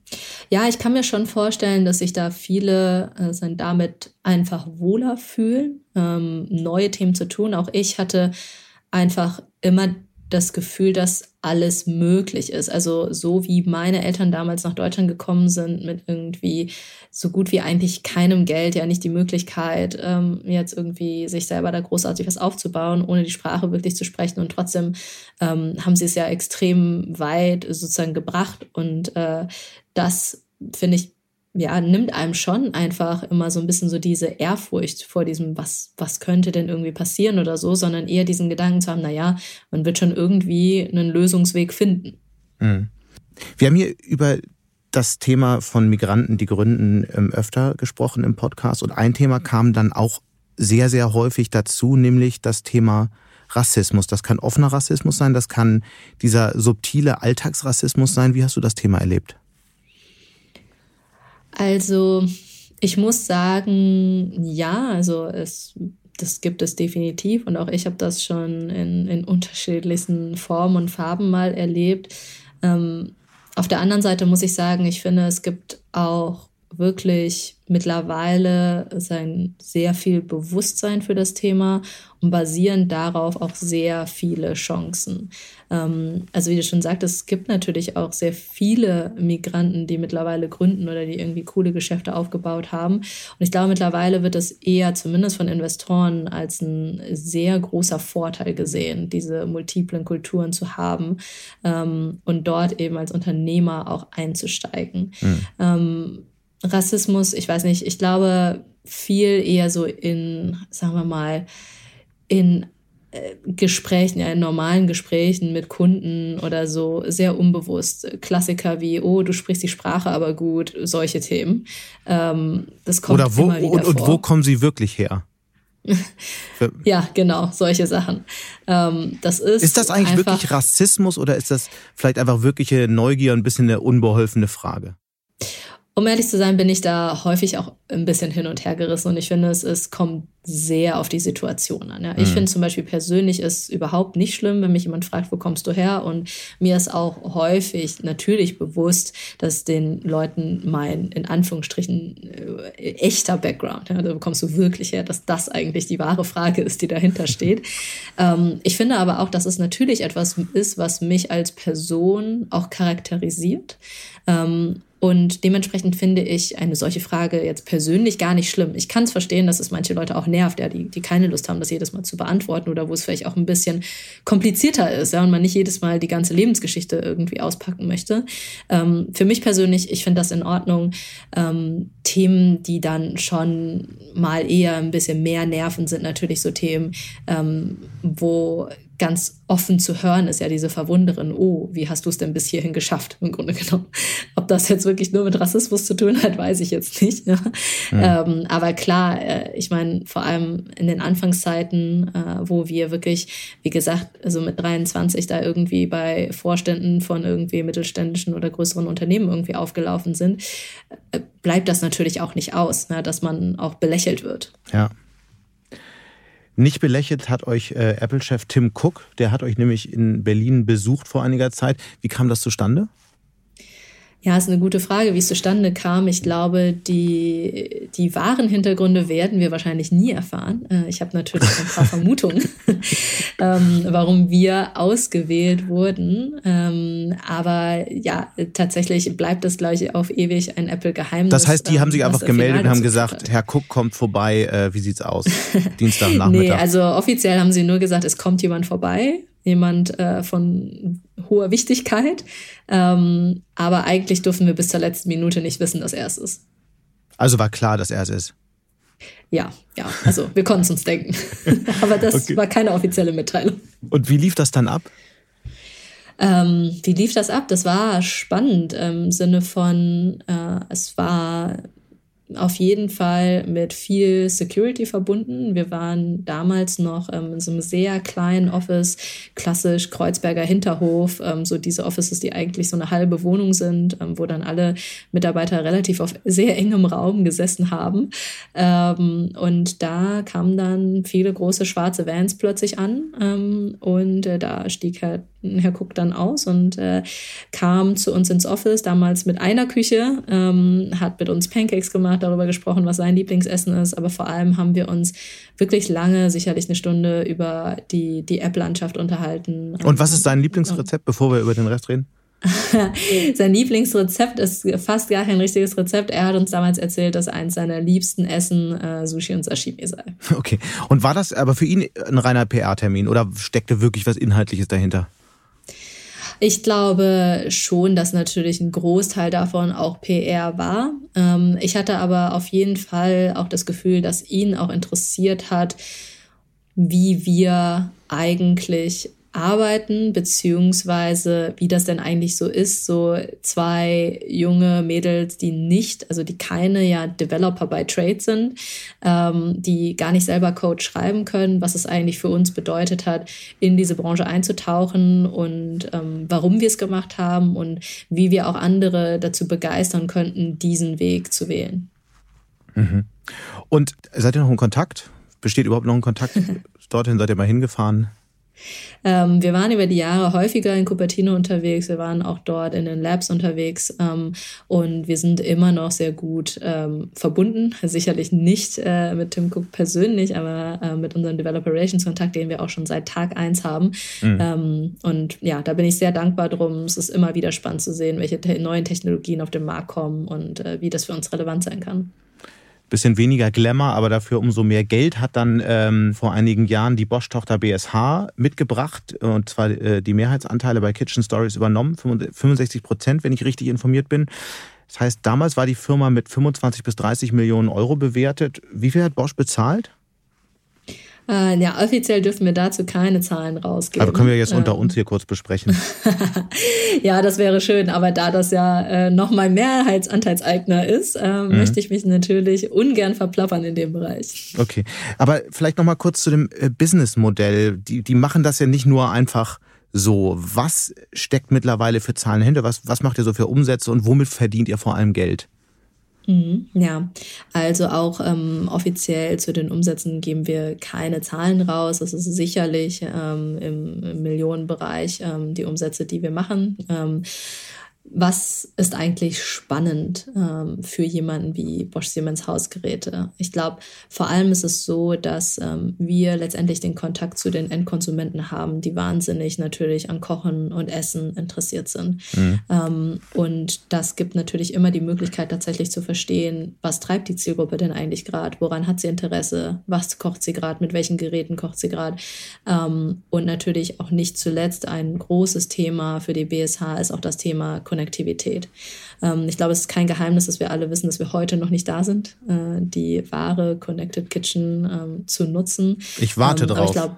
Ja, ich kann mir schon vorstellen, dass sich da viele äh, sind damit einfach wohler fühlen, ähm, neue Themen zu tun. Auch ich hatte einfach immer das Gefühl, dass alles möglich ist. Also so wie meine Eltern damals nach Deutschland gekommen sind mit irgendwie so gut wie eigentlich keinem Geld, ja nicht die Möglichkeit, ähm, jetzt irgendwie sich selber da großartig was aufzubauen, ohne die Sprache wirklich zu sprechen. Und trotzdem ähm, haben sie es ja extrem weit sozusagen gebracht. Und äh, das, finde ich, ja, nimmt einem schon einfach immer so ein bisschen so diese Ehrfurcht vor diesem, was, was könnte denn irgendwie passieren oder so, sondern eher diesen Gedanken zu haben, naja, man wird schon irgendwie einen Lösungsweg finden. Mhm. Wir haben hier über das Thema von Migranten, die gründen, öfter gesprochen im Podcast. Und ein Thema kam dann auch sehr, sehr häufig dazu, nämlich das Thema Rassismus. Das kann offener Rassismus sein, das kann dieser subtile Alltagsrassismus sein. Wie hast du das Thema erlebt? Also ich muss sagen, ja, also es, das gibt es definitiv und auch ich habe das schon in, in unterschiedlichsten Formen und Farben mal erlebt. Ähm, auf der anderen Seite muss ich sagen, ich finde, es gibt auch wirklich mittlerweile sein sehr viel Bewusstsein für das Thema und basierend darauf auch sehr viele Chancen. Ähm, also wie du schon sagtest, es gibt natürlich auch sehr viele Migranten, die mittlerweile gründen oder die irgendwie coole Geschäfte aufgebaut haben. Und ich glaube, mittlerweile wird das eher zumindest von Investoren als ein sehr großer Vorteil gesehen, diese multiplen Kulturen zu haben ähm, und dort eben als Unternehmer auch einzusteigen. Mhm. Ähm, Rassismus, ich weiß nicht, ich glaube viel eher so in, sagen wir mal, in äh, Gesprächen, ja, in normalen Gesprächen mit Kunden oder so, sehr unbewusst. Klassiker wie, oh, du sprichst die Sprache aber gut, solche Themen. Ähm, das kommt oder wo, immer wieder und, vor. Und wo kommen sie wirklich her? Ja, genau, solche Sachen. Ähm, das ist ist das eigentlich einfach, wirklich Rassismus oder ist das vielleicht einfach wirkliche Neugier, ein bisschen eine unbeholfene Frage? Um ehrlich zu sein, bin ich da häufig auch ein bisschen hin und her gerissen und ich finde, es, es kommt sehr auf die Situation an. Ja. Ich mhm. finde zum Beispiel persönlich ist überhaupt nicht schlimm, wenn mich jemand fragt, wo kommst du her? Und mir ist auch häufig natürlich bewusst, dass den Leuten mein, in Anführungsstrichen, äh, echter Background, ja, da kommst du wirklich her, dass das eigentlich die wahre Frage ist, die dahinter steht. Ähm, ich finde aber auch, dass es natürlich etwas ist, was mich als Person auch charakterisiert. Ähm, Und dementsprechend finde ich eine solche Frage jetzt persönlich gar nicht schlimm. Ich kann es verstehen, dass es manche Leute auch nervt, ja, die, die keine Lust haben, das jedes Mal zu beantworten oder wo es vielleicht auch ein bisschen komplizierter ist, ja, und man nicht jedes Mal die ganze Lebensgeschichte irgendwie auspacken möchte. Ähm, für mich persönlich, ich finde das in Ordnung. Ähm, Themen, die dann schon mal eher ein bisschen mehr nerven, sind natürlich so Themen, ähm, wo ganz offen zu hören ist ja diese Verwunderin, oh, wie hast du es denn bis hierhin geschafft, im Grunde genommen. Ob das jetzt wirklich nur mit Rassismus zu tun hat, weiß ich jetzt nicht. Ja. Ja. Ähm, aber klar, äh, ich meine, vor allem in den Anfangszeiten, äh, wo wir wirklich, wie gesagt, also mit dreiundzwanzig da irgendwie bei Vorständen von irgendwie mittelständischen oder größeren Unternehmen irgendwie aufgelaufen sind, äh, bleibt das natürlich auch nicht aus, na, dass man auch belächelt wird. Ja. Nicht belächelt hat euch äh, Apple-Chef Tim Cook. Der hat euch nämlich in Berlin besucht vor einiger Zeit. Wie kam das zustande? Ja, ist eine gute Frage, wie es zustande kam. Ich glaube, die, die wahren Hintergründe werden wir wahrscheinlich nie erfahren. Äh, ich habe natürlich ein paar Vermutungen, ähm, warum wir ausgewählt wurden. Ähm, aber ja, tatsächlich bleibt das, glaube ich, auf ewig ein Apple-Geheimnis. Das heißt, die ähm, haben sich einfach gemeldet und haben gesagt, Herr Cook kommt vorbei, äh, wie sieht's aus? Dienstagnachmittag. Nee, also offiziell haben sie nur gesagt, es kommt jemand vorbei. Jemand äh, von hoher Wichtigkeit. Ähm, aber eigentlich durften wir bis zur letzten Minute nicht wissen, dass er es ist. Also war klar, dass er es ist? Ja, ja. Also wir konnten es uns denken. Aber das okay. war keine offizielle Mitteilung. Und wie lief das dann ab? Ähm, wie lief das ab? Das war spannend im Sinne von, äh, es war auf jeden Fall mit viel Security verbunden. Wir waren damals noch ähm, in so einem sehr kleinen Office, klassisch Kreuzberger Hinterhof, ähm, so diese Offices, die eigentlich so eine halbe Wohnung sind, ähm, wo dann alle Mitarbeiter relativ auf sehr engem Raum gesessen haben. Ähm, und da kamen dann viele große schwarze Vans plötzlich an ähm, und äh, da stieg halt Herr Cook dann aus und äh, kam zu uns ins Office, damals mit einer Küche, ähm, hat mit uns Pancakes gemacht, darüber gesprochen, was sein Lieblingsessen ist, aber vor allem haben wir uns wirklich lange, sicherlich eine Stunde, über die, die App-Landschaft unterhalten. Und was ist dein Lieblingsrezept, bevor wir über den Rest reden? Sein Lieblingsrezept ist fast gar kein richtiges Rezept. Er hat uns damals erzählt, dass eins seiner liebsten Essen äh, Sushi und Sashimi sei. Okay. Und war das aber für ihn ein reiner P R-Termin oder steckte wirklich was Inhaltliches dahinter? Ich glaube schon, dass natürlich ein Großteil davon auch P R war. Ähm, ich hatte aber auf jeden Fall auch das Gefühl, dass ihn auch interessiert hat, wie wir eigentlich arbeiten, beziehungsweise wie das denn eigentlich so ist, so zwei junge Mädels, die nicht, also die keine ja Developer by Trade sind, ähm, die gar nicht selber Code schreiben können, was es eigentlich für uns bedeutet hat, in diese Branche einzutauchen und ähm, warum wir es gemacht haben und wie wir auch andere dazu begeistern könnten, diesen Weg zu wählen. Mhm. Und seid ihr noch in Kontakt? Besteht überhaupt noch ein Kontakt? Dorthin seid ihr mal hingefahren? Ähm, wir waren über die Jahre häufiger in Cupertino unterwegs, wir waren auch dort in den Labs unterwegs ähm, und wir sind immer noch sehr gut ähm, verbunden, sicherlich nicht äh, mit Tim Cook persönlich, aber äh, mit unserem Developer Relations Kontakt, den wir auch schon seit Tag eins haben. Mhm. Ähm, und ja, da bin ich sehr dankbar drum. Es ist immer wieder spannend zu sehen, welche te- neuen Technologien auf den Markt kommen und äh, wie das für uns relevant sein kann. Bisschen weniger Glamour, aber dafür umso mehr Geld hat dann ähm, vor einigen Jahren die Bosch-Tochter B S H mitgebracht und zwar äh, die Mehrheitsanteile bei Kitchen Stories übernommen, fünfundsechzig Prozent, wenn ich richtig informiert bin. Das heißt, damals war die Firma mit fünfundzwanzig bis dreißig Millionen Euro bewertet. Wie viel hat Bosch bezahlt? Ja, offiziell dürfen wir dazu keine Zahlen rausgeben. Aber können wir jetzt unter uns hier kurz besprechen. Ja, das wäre schön. Aber da das ja äh, nochmal Mehrheitsanteilseigner ist, äh, mhm. möchte ich mich natürlich ungern verplappern in dem Bereich. Okay, aber vielleicht nochmal kurz zu dem äh, Businessmodell. Die, die machen das ja nicht nur einfach so. Was steckt mittlerweile für Zahlen hinter? Was, was macht ihr so für Umsätze und womit verdient ihr vor allem Geld? Ja, also auch ähm, offiziell zu den Umsätzen geben wir keine Zahlen raus. Das ist sicherlich ähm, im, im Millionenbereich ähm, die Umsätze, die wir machen. Ähm, was ist eigentlich spannend ähm, für jemanden wie Bosch Siemens Hausgeräte? Ich glaube, vor allem ist es so, dass ähm, wir letztendlich den Kontakt zu den Endkonsumenten haben, die wahnsinnig natürlich an Kochen und Essen interessiert sind. Mhm. Ähm, und das gibt natürlich immer die Möglichkeit, tatsächlich zu verstehen, was treibt die Zielgruppe denn eigentlich gerade? Woran hat sie Interesse? Was kocht sie gerade? Mit welchen Geräten kocht sie gerade? Ähm, und natürlich auch nicht zuletzt ein großes Thema für die B S H ist auch das Thema Connectivity. Ich glaube, es ist kein Geheimnis, dass wir alle wissen, dass wir heute noch nicht da sind, die wahre Connected Kitchen zu nutzen. Ich warte drauf. Aber ich glaub,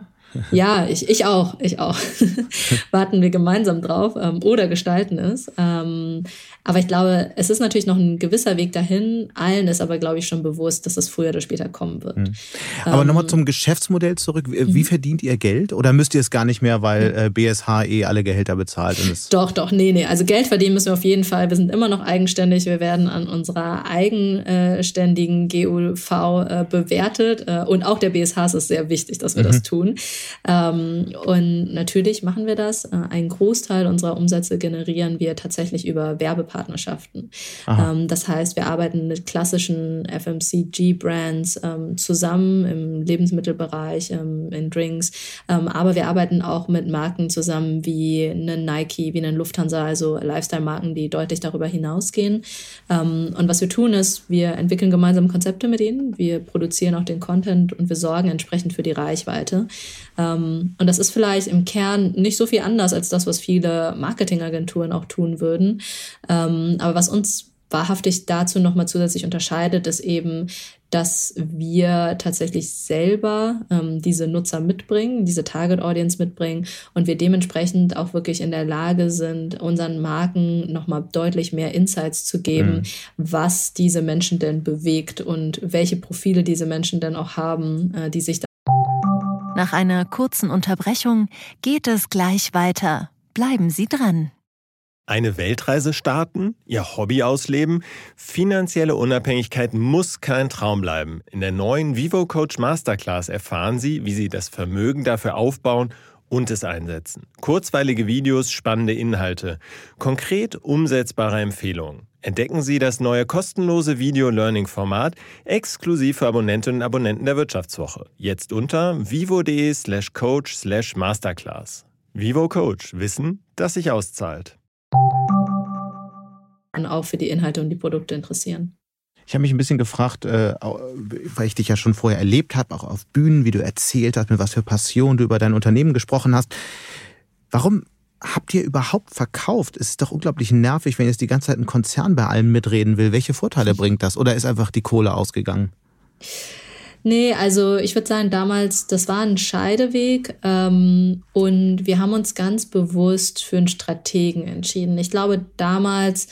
ja, ich, ich auch, ich auch. Warten wir gemeinsam drauf oder gestalten es. Aber ich glaube, es ist natürlich noch ein gewisser Weg dahin. Allen ist aber, glaube ich, schon bewusst, dass das früher oder später kommen wird. Aber ähm, nochmal zum Geschäftsmodell zurück. Wie verdient ihr Geld? Oder müsst ihr es gar nicht mehr, weil äh, B S H eh alle Gehälter bezahlt? Und es doch, doch, nee, nee. Also Geld verdienen müssen wir auf jeden Fall. Wir sind immer noch eigenständig. Wir werden an unserer eigenständigen G U V äh, bewertet. Äh, und auch der B S H ist es sehr wichtig, dass wir mhm. das tun. Ähm, und natürlich machen wir das. Äh, einen Großteil unserer Umsätze generieren wir tatsächlich über Werbepartnerschaften. Partnerschaften. Ähm, das heißt, wir arbeiten mit klassischen F M C G-Brands ähm, zusammen im Lebensmittelbereich, ähm, in Drinks, ähm, aber wir arbeiten auch mit Marken zusammen wie eine Nike, wie eine Lufthansa, also Lifestyle-Marken, die deutlich darüber hinausgehen. Ähm, und was wir tun ist, wir entwickeln gemeinsam Konzepte mit ihnen, wir produzieren auch den Content und wir sorgen entsprechend für die Reichweite. Ähm, und das ist vielleicht im Kern nicht so viel anders als das, was viele Marketingagenturen auch tun würden. Ähm, Aber was uns wahrhaftig dazu nochmal zusätzlich unterscheidet, ist eben, dass wir tatsächlich selber ähm, diese Nutzer mitbringen, diese Target Audience mitbringen und wir dementsprechend auch wirklich in der Lage sind, unseren Marken nochmal deutlich mehr Insights zu geben, mhm. was diese Menschen denn bewegt und welche Profile diese Menschen denn auch haben, äh, die sich da... Nach einer kurzen Unterbrechung geht es gleich weiter. Bleiben Sie dran. Eine Weltreise starten, ihr Hobby ausleben, finanzielle Unabhängigkeit muss kein Traum bleiben. In der neuen Vivo Coach Masterclass erfahren Sie, wie Sie das Vermögen dafür aufbauen und es einsetzen. Kurzweilige Videos, spannende Inhalte, konkret umsetzbare Empfehlungen. Entdecken Sie das neue kostenlose Video-Learning-Format exklusiv für Abonnentinnen und Abonnenten der Wirtschaftswoche. Jetzt unter vivo.de slash coach slash masterclass. Vivo Coach. Wissen, das sich auszahlt. Und auch für die Inhalte und die Produkte interessieren. Ich habe mich ein bisschen gefragt, äh, weil ich dich ja schon vorher erlebt habe, auch auf Bühnen, wie du erzählt hast, mit was für Passion du über dein Unternehmen gesprochen hast. Warum habt ihr überhaupt verkauft? Es ist doch unglaublich nervig, wenn jetzt die ganze Zeit ein Konzern bei allem mitreden will. Welche Vorteile bringt das? Oder ist einfach die Kohle ausgegangen? Nee, also ich würde sagen, damals, das war ein Scheideweg ähm, und wir haben uns ganz bewusst für einen Strategen entschieden. Ich glaube, damals...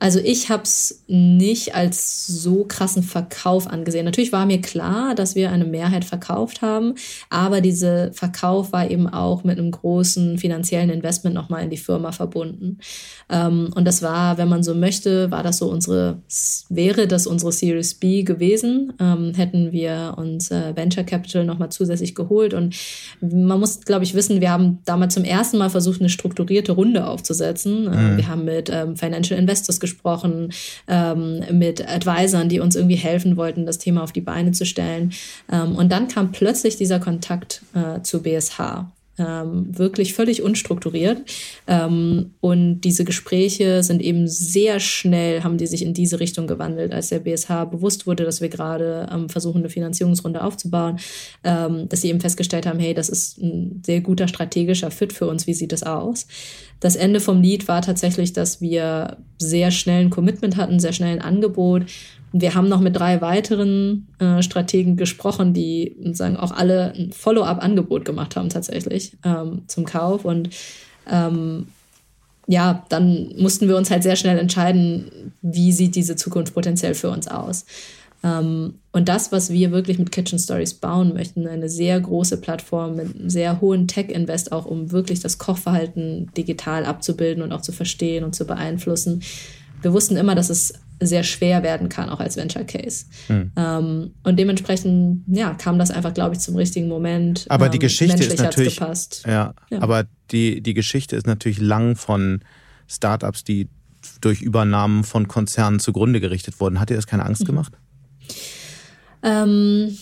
Also ich habe es nicht als so krassen Verkauf angesehen. Natürlich war mir klar, dass wir eine Mehrheit verkauft haben, aber dieser Verkauf war eben auch mit einem großen finanziellen Investment nochmal in die Firma verbunden. Und das war, wenn man so möchte, war das so unsere, wäre das unsere Series B gewesen, hätten wir uns Venture Capital nochmal zusätzlich geholt. Und man muss, glaube ich, wissen, wir haben damals zum ersten Mal versucht, eine strukturierte Runde aufzusetzen. Mhm. Wir haben mit Financial Investors gesprochen. gesprochen, ähm, mit Advisern, die uns irgendwie helfen wollten, das Thema auf die Beine zu stellen. Ähm, und dann kam plötzlich dieser Kontakt äh, zu B S H. Ähm, wirklich völlig unstrukturiert. Ähm, und diese Gespräche sind eben sehr schnell, haben die sich in diese Richtung gewandelt, als der B S H bewusst wurde, dass wir gerade ähm, versuchen, eine Finanzierungsrunde aufzubauen, ähm, dass sie eben festgestellt haben, hey, das ist ein sehr guter strategischer Fit für uns, wie sieht das aus? Das Ende vom Lied war tatsächlich, dass wir sehr schnell ein Commitment hatten, sehr schnell ein Angebot. Wir haben noch mit drei weiteren äh, Strategen gesprochen, die sagen, auch alle ein Follow-up-Angebot gemacht haben tatsächlich ähm, zum Kauf. Und ähm, ja, dann mussten wir uns halt sehr schnell entscheiden, wie sieht diese Zukunft potenziell für uns aus. Ähm, und das, was wir wirklich mit Kitchen Stories bauen möchten, eine sehr große Plattform mit einem sehr hohen Tech-Invest auch, um wirklich das Kochverhalten digital abzubilden und auch zu verstehen und zu beeinflussen. Wir wussten immer, dass es sehr schwer werden kann, auch als Venture Case. Hm. Ähm, und dementsprechend ja, kam das einfach, glaube ich, zum richtigen Moment. Aber ähm, die Geschichte ist natürlich, ja, ja. Aber die, die Geschichte ist natürlich lang von Startups, die durch Übernahmen von Konzernen zugrunde gerichtet wurden. Hat dir das keine Angst mhm. gemacht? Ähm,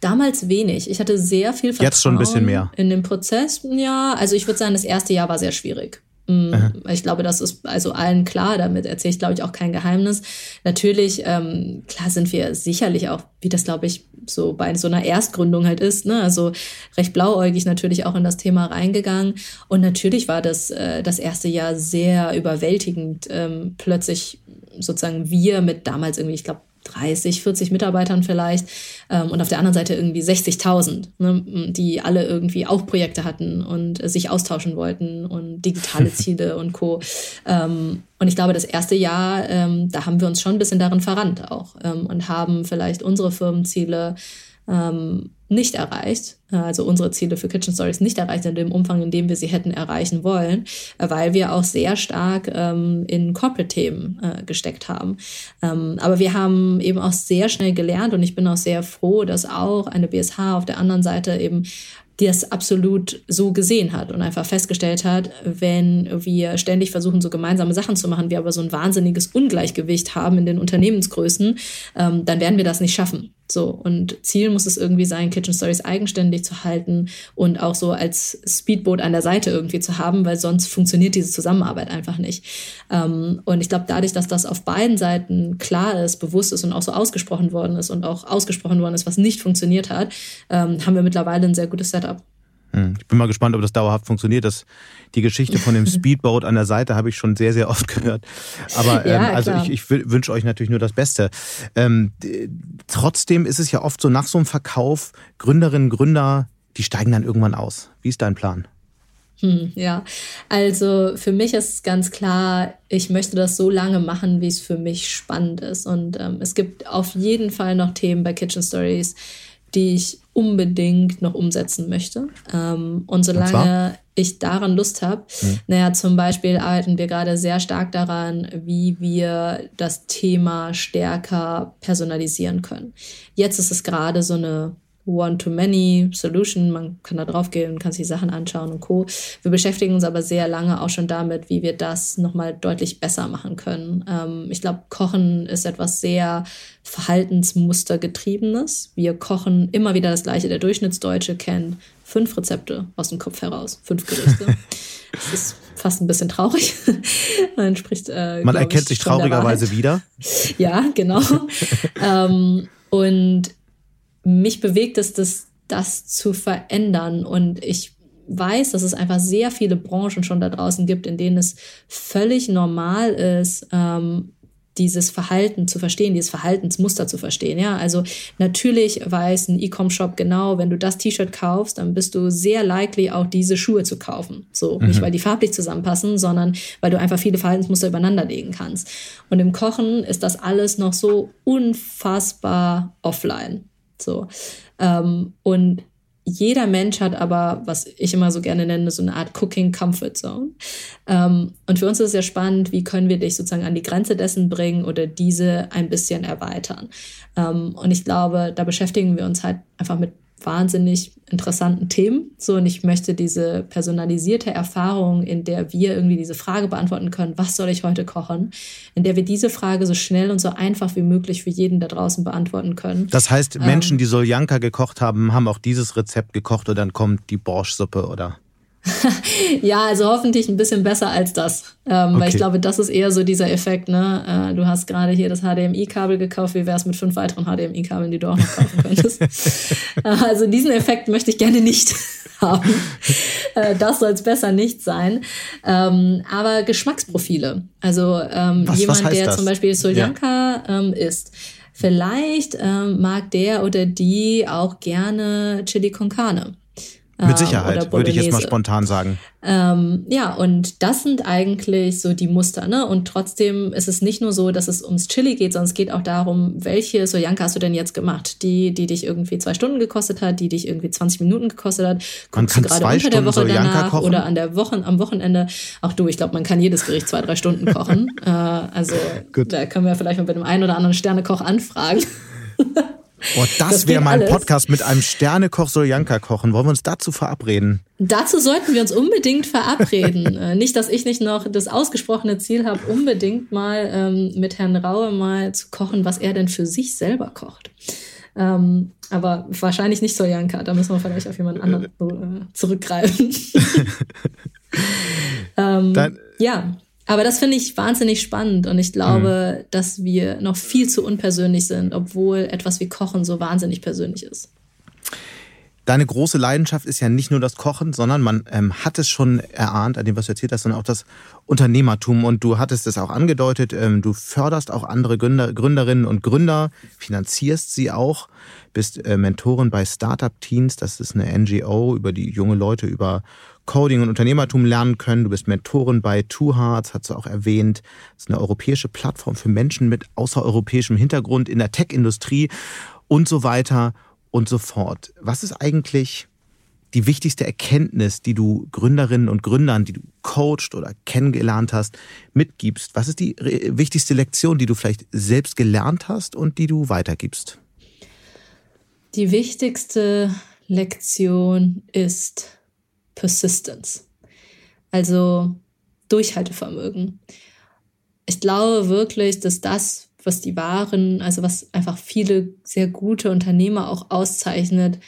damals wenig. Ich hatte sehr viel Vertrauen. Jetzt schon ein bisschen mehr. In dem Prozess, ja. Also ich würde sagen, das erste Jahr war sehr schwierig. Aha. Ich glaube, das ist also allen klar, damit erzähle ich, glaube ich, auch kein Geheimnis. Natürlich, ähm, klar sind wir sicherlich auch, wie das, glaube ich, so bei so einer Erstgründung halt ist, ne? Also recht blauäugig natürlich auch in das Thema reingegangen. Und natürlich war das, äh, das erste Jahr sehr überwältigend. Ähm, plötzlich sozusagen wir mit damals irgendwie, ich glaube, dreißig, vierzig Mitarbeitern vielleicht ähm, und auf der anderen Seite irgendwie sechzigtausend, ne, die alle irgendwie auch Projekte hatten und äh, sich austauschen wollten und digitale Ziele und Co. Ähm, und ich glaube, das erste Jahr, ähm, da haben wir uns schon ein bisschen darin verrannt auch ähm, und haben vielleicht unsere Firmenziele ähm, nicht erreicht, also unsere Ziele für Kitchen Stories nicht erreicht in dem Umfang, in dem wir sie hätten erreichen wollen, weil wir auch sehr stark ähm, in Corporate-Themen äh, gesteckt haben. Ähm, aber wir haben eben auch sehr schnell gelernt und ich bin auch sehr froh, dass auch eine B S H auf der anderen Seite eben die das absolut so gesehen hat und einfach festgestellt hat, wenn wir ständig versuchen, so gemeinsame Sachen zu machen, wir aber so ein wahnsinniges Ungleichgewicht haben in den Unternehmensgrößen, ähm, dann werden wir das nicht schaffen. So, und Ziel muss es irgendwie sein, Kitchen Stories eigenständig zu halten und auch so als Speedboot an der Seite irgendwie zu haben, weil sonst funktioniert diese Zusammenarbeit einfach nicht. Ähm, und ich glaube, dadurch, dass das auf beiden Seiten klar ist, bewusst ist und auch so ausgesprochen worden ist und auch ausgesprochen worden ist, was nicht funktioniert hat, ähm, haben wir mittlerweile ein sehr gutes Setup. Ich bin mal gespannt, ob das dauerhaft funktioniert. Das, die Geschichte von dem Speedboat an der Seite habe ich schon sehr, sehr oft gehört. Aber ja, ähm, also ich, ich wünsche euch natürlich nur das Beste. Ähm, d- trotzdem ist es ja oft so, nach so einem Verkauf, Gründerinnen, Gründer, die steigen dann irgendwann aus. Wie ist dein Plan? Hm, ja, also für mich ist ganz klar, ich möchte das so lange machen, wie es für mich spannend ist. Und ähm, es gibt auf jeden Fall noch Themen bei Kitchen Stories, die ich unbedingt noch umsetzen möchte. Und solange ich daran Lust habe, mhm. naja, zum Beispiel arbeiten wir gerade sehr stark daran, wie wir das Thema stärker personalisieren können. Jetzt ist es gerade so eine One-to-Many-Solution. Man kann da drauf gehen, kann sich die Sachen anschauen und Co. Wir beschäftigen uns aber sehr lange auch schon damit, wie wir das nochmal deutlich besser machen können. Ähm, ich glaube, Kochen ist etwas sehr Verhaltensmustergetriebenes. Wir kochen immer wieder das Gleiche. Der Durchschnittsdeutsche kennt fünf Rezepte aus dem Kopf heraus, fünf Gerichte. Das ist fast ein bisschen traurig. Man entspricht, äh, Man erkennt sich traurigerweise wieder. Ja, genau. ähm, und mich bewegt es, das, das zu verändern. Und ich weiß, dass es einfach sehr viele Branchen schon da draußen gibt, in denen es völlig normal ist, ähm, dieses Verhalten zu verstehen, dieses Verhaltensmuster zu verstehen. Ja, also natürlich weiß ein E-Com-Shop genau, wenn du das T-Shirt kaufst, dann bist du sehr likely auch diese Schuhe zu kaufen. So, mhm. Nicht, weil die farblich zusammenpassen, sondern weil du einfach viele Verhaltensmuster übereinander legen kannst. Und im Kochen ist das alles noch so unfassbar offline. So. Ähm, und jeder Mensch hat aber, was ich immer so gerne nenne, so eine Art Cooking Comfort Zone. Ähm, und für uns ist es sehr spannend, wie können wir dich sozusagen an die Grenze dessen bringen oder diese ein bisschen erweitern. Ähm, und ich glaube, da beschäftigen wir uns halt einfach mit wahnsinnig interessanten Themen. So, und ich möchte diese personalisierte Erfahrung, in der wir irgendwie diese Frage beantworten können, was soll ich heute kochen, in der wir diese Frage so schnell und so einfach wie möglich für jeden da draußen beantworten können. Das heißt, Menschen, ähm, die Soljanka gekocht haben, haben auch dieses Rezept gekocht und dann kommt die Bosch-Suppe, oder? Ja, also hoffentlich ein bisschen besser als das. Ähm, okay. Weil ich glaube, das ist eher so dieser Effekt, ne? Äh, du hast gerade hier das H D M I-Kabel gekauft, wie wär's mit fünf weiteren H D M I-Kabeln, die du auch noch kaufen könntest? äh, also diesen Effekt möchte ich gerne nicht haben. Äh, das soll es besser nicht sein. Ähm, aber Geschmacksprofile. Also ähm, was, jemand, was heißt der das? Zum Beispiel Soljanka ja. ähm, isst. Vielleicht ähm, mag der oder die auch gerne Chili con Carne. Mit Sicherheit, würde ich jetzt mal spontan sagen. Ähm, ja, und das sind eigentlich so die Muster, ne? Und trotzdem ist es nicht nur so, dass es ums Chili geht, sondern es geht auch darum, welche Soljanka hast du denn jetzt gemacht? Die, die dich irgendwie zwei Stunden gekostet hat, die dich irgendwie zwanzig Minuten gekostet hat. Guckst du gerade unter Stunden der Woche Soljanka danach kochen? Oder an der Woche, am Wochenende? Auch du, ich glaube, man kann jedes Gericht zwei, drei Stunden kochen. äh, also Gut. Da können wir vielleicht mal mit dem einen oder anderen Sternekoch anfragen. Oh, das, das wäre mein alles. Podcast mit einem Sternekoch Soljanka kochen. Wollen wir uns dazu verabreden? Dazu sollten wir uns unbedingt verabreden. Nicht, dass ich nicht noch das ausgesprochene Ziel habe, unbedingt mal ähm, mit Herrn Raue mal zu kochen, was er denn für sich selber kocht. Ähm, aber wahrscheinlich nicht Soljanka. Da müssen wir vielleicht auf jemand anderen äh, zurückgreifen. ähm, Dann- ja. Aber das finde ich wahnsinnig spannend und ich glaube, mhm. dass wir noch viel zu unpersönlich sind, obwohl etwas wie Kochen so wahnsinnig persönlich ist. Deine große Leidenschaft ist ja nicht nur das Kochen, sondern man ähm, hat es schon erahnt, an dem, was du erzählt hast, sondern auch das Unternehmertum. Und du hattest es auch angedeutet, ähm, du förderst auch andere Gründer, Gründerinnen und Gründer, finanzierst sie auch, bist äh, Mentorin bei Startup Teens, das ist eine N G O, über die junge Leute über Coding und Unternehmertum lernen können. Du bist Mentorin bei Two Hearts, hast du auch erwähnt. Das ist eine europäische Plattform für Menschen mit außereuropäischem Hintergrund in der Tech-Industrie und so weiter und so fort. Was ist eigentlich die wichtigste Erkenntnis, die du Gründerinnen und Gründern, die du coacht oder kennengelernt hast, mitgibst? Was ist die wichtigste Lektion, die du vielleicht selbst gelernt hast und die du weitergibst? Die wichtigste Lektion ist Persistence, also Durchhaltevermögen. Ich glaube wirklich, dass das, was die wahren, also was einfach viele sehr gute Unternehmer auch auszeichnet,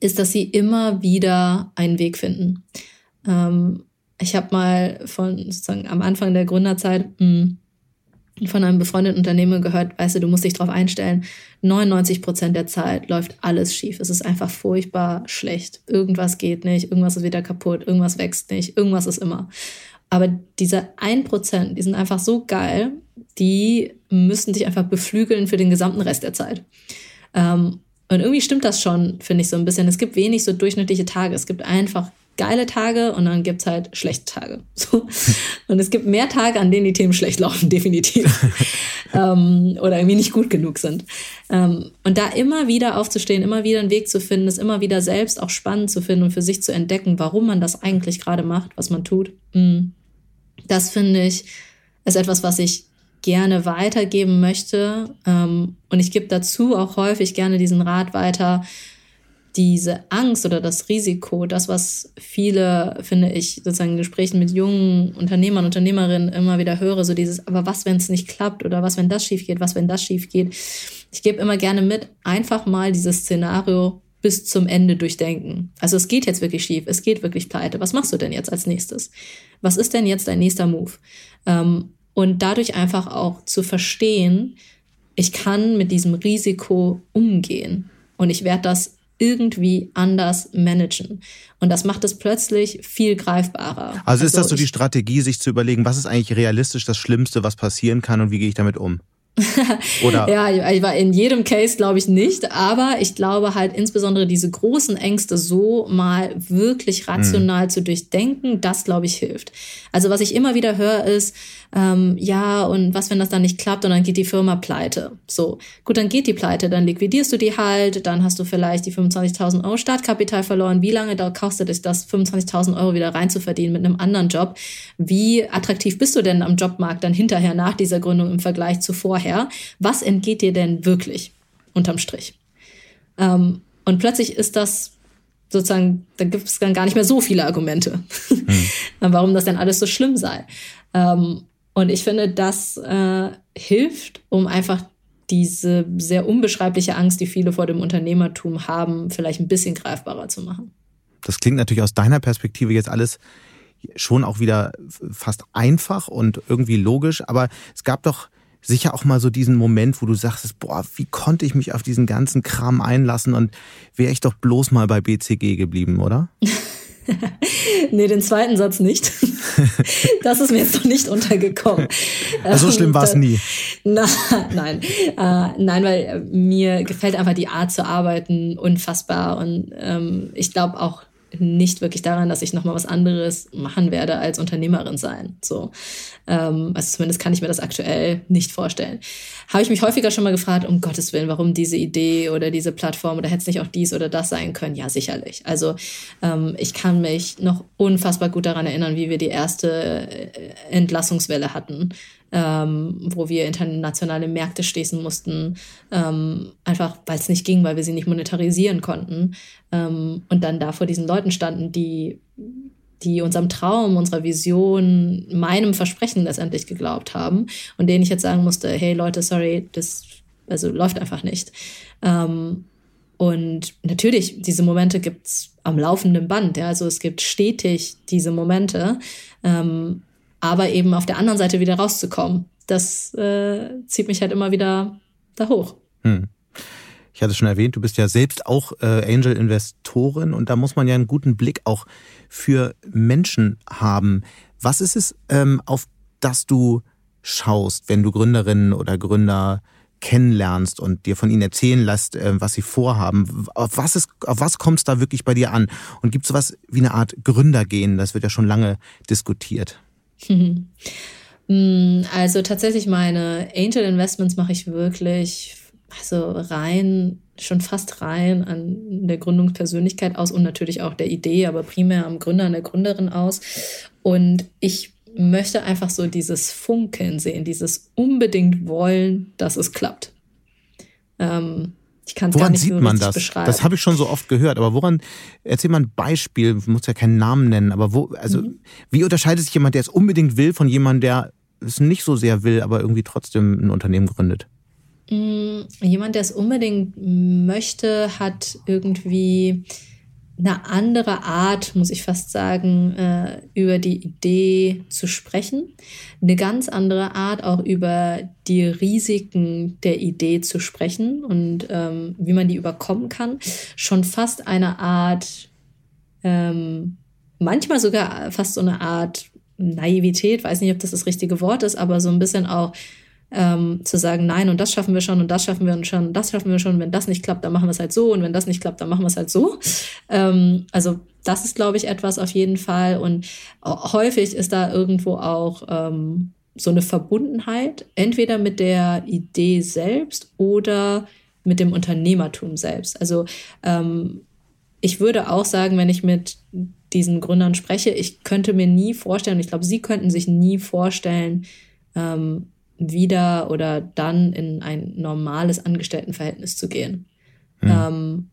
ist, dass sie immer wieder einen Weg finden. Ich habe mal von sozusagen am Anfang der Gründerzeit von einem befreundeten Unternehmen gehört, weißt du, du musst dich darauf einstellen, neunundneunzig Prozent der Zeit läuft alles schief. Es ist einfach furchtbar schlecht. Irgendwas geht nicht, irgendwas ist wieder kaputt, irgendwas wächst nicht, irgendwas ist immer. Aber diese ein Prozent, die sind einfach so geil, die müssen dich einfach beflügeln für den gesamten Rest der Zeit. Und irgendwie stimmt das schon, finde ich so ein bisschen. Es gibt wenig so durchschnittliche Tage. Es gibt einfach geile Tage und dann gibt's halt schlechte Tage. So. Und es gibt mehr Tage, an denen die Themen schlecht laufen, definitiv. ähm, oder irgendwie nicht gut genug sind. Ähm, und da immer wieder aufzustehen, immer wieder einen Weg zu finden, es immer wieder selbst auch spannend zu finden und für sich zu entdecken, warum man das eigentlich gerade macht, was man tut. Das finde ich, ist etwas, was ich gerne weitergeben möchte. Ähm, und ich gebe dazu auch häufig gerne diesen Rat weiter, diese Angst oder das Risiko, das, was viele, finde ich, sozusagen in Gesprächen mit jungen Unternehmern, Unternehmerinnen immer wieder höre, so dieses, aber was, wenn es nicht klappt oder was, wenn das schief geht, was, wenn das schief geht. Ich gebe immer gerne mit, einfach mal dieses Szenario bis zum Ende durchdenken. Also es geht jetzt wirklich schief, es geht wirklich pleite. Was machst du denn jetzt als nächstes? Was ist denn jetzt dein nächster Move? Und dadurch einfach auch zu verstehen, ich kann mit diesem Risiko umgehen und ich werde das irgendwie anders managen. Und das macht es plötzlich viel greifbarer. Also ist das so die Strategie, sich zu überlegen, was ist eigentlich realistisch das Schlimmste, was passieren kann und wie gehe ich damit um? Oder? Ja, ich war in jedem Case, glaube ich, nicht. Aber ich glaube halt insbesondere diese großen Ängste so mal wirklich rational mhm. zu durchdenken, das, glaube ich, hilft. Also was ich immer wieder höre ist, ähm, ja, und was, wenn das dann nicht klappt und dann geht die Firma pleite. So, gut, dann geht die pleite, dann liquidierst du die halt, dann hast du vielleicht die fünfundzwanzigtausend Euro Startkapital verloren. Wie lange da kostet es das, fünfundzwanzigtausend Euro wieder reinzuverdienen mit einem anderen Job? Wie attraktiv bist du denn am Jobmarkt dann hinterher nach dieser Gründung im Vergleich zu vorher? Was entgeht dir denn wirklich unterm Strich? Ähm, und plötzlich ist das sozusagen, da gibt es dann gar nicht mehr so viele Argumente, mhm. warum das denn alles so schlimm sei. Ähm, und ich finde, das äh, hilft, um einfach diese sehr unbeschreibliche Angst, die viele vor dem Unternehmertum haben, vielleicht ein bisschen greifbarer zu machen. Das klingt natürlich aus deiner Perspektive jetzt alles schon auch wieder fast einfach und irgendwie logisch, aber es gab doch sicher auch mal so diesen Moment, wo du sagst, boah, wie konnte ich mich auf diesen ganzen Kram einlassen und wäre ich doch bloß mal bei B C G geblieben, oder? Nee, den zweiten Satz nicht. Das ist mir jetzt noch nicht untergekommen. So schlimm war es nie. Na, nein, äh, nein, weil mir gefällt einfach die Art zu arbeiten unfassbar und ähm, ich glaube auch nicht wirklich daran, dass ich nochmal was anderes machen werde als Unternehmerin sein. So, ähm, also zumindest kann ich mir das aktuell nicht vorstellen. Habe ich mich häufiger schon mal gefragt, um Gottes Willen, warum diese Idee oder diese Plattform oder hätte es nicht auch dies oder das sein können? Ja, sicherlich. Also ähm, ich kann mich noch unfassbar gut daran erinnern, wie wir die erste Entlassungswelle hatten, ähm, wo wir internationale Märkte schließen mussten, ähm, einfach weil es nicht ging, weil wir sie nicht monetarisieren konnten. Ähm, und dann da vor diesen Leuten standen, die, die unserem Traum, unserer Vision, meinem Versprechen letztendlich geglaubt haben und denen ich jetzt sagen musste, hey Leute, sorry, das also läuft einfach nicht. Ähm, und natürlich, diese Momente gibt es am laufenden Band, ja, also es gibt stetig diese Momente, ähm, aber eben auf der anderen Seite wieder rauszukommen, das äh, zieht mich halt immer wieder da hoch. Hm. Ich hatte es schon erwähnt, du bist ja selbst auch Angel-Investorin und da muss man ja einen guten Blick auch für Menschen haben. Was ist es, auf das du schaust, wenn du Gründerinnen oder Gründer kennenlernst und dir von ihnen erzählen lässt, was sie vorhaben? Auf was ist, auf was kommt es da wirklich bei dir an? Und gibt es sowas wie eine Art Gründergehen? Das wird ja schon lange diskutiert. Also tatsächlich meine Angel-Investments mache ich wirklich also rein, schon fast rein an der Gründungspersönlichkeit aus und natürlich auch der Idee, aber primär am Gründer, an der Gründerin aus. Und ich möchte einfach so dieses Funkeln sehen, dieses unbedingt wollen, dass es klappt. Ähm, ich kann es gar nicht so richtig beschreiben. Woran sieht man das? Das habe ich schon so oft gehört, aber woran, erzähl mal ein Beispiel, ich muss ja keinen Namen nennen, aber wo, also mhm. wie unterscheidet sich jemand, der es unbedingt will, von jemandem, der es nicht so sehr will, aber irgendwie trotzdem ein Unternehmen gründet? Jemand, der es unbedingt möchte, hat irgendwie eine andere Art, muss ich fast sagen, über die Idee zu sprechen. Eine ganz andere Art, auch über die Risiken der Idee zu sprechen und ähm, wie man die überkommen kann. Schon fast eine Art, ähm, manchmal sogar fast so eine Art Naivität, weiß nicht, ob das das richtige Wort ist, aber so ein bisschen auch, Ähm, zu sagen, nein, und das schaffen wir schon und das schaffen wir und schon, das schaffen wir schon, wenn das nicht klappt, dann machen wir es halt so und wenn das nicht klappt, dann machen wir es halt so. Ähm, also das ist, glaube ich, etwas auf jeden Fall und häufig ist da irgendwo auch ähm, so eine Verbundenheit, entweder mit der Idee selbst oder mit dem Unternehmertum selbst. Also ähm, ich würde auch sagen, wenn ich mit diesen Gründern spreche, ich könnte mir nie vorstellen, ich glaube, sie könnten sich nie vorstellen, ähm, wieder oder dann in ein normales Angestelltenverhältnis zu gehen. Hm. Ähm,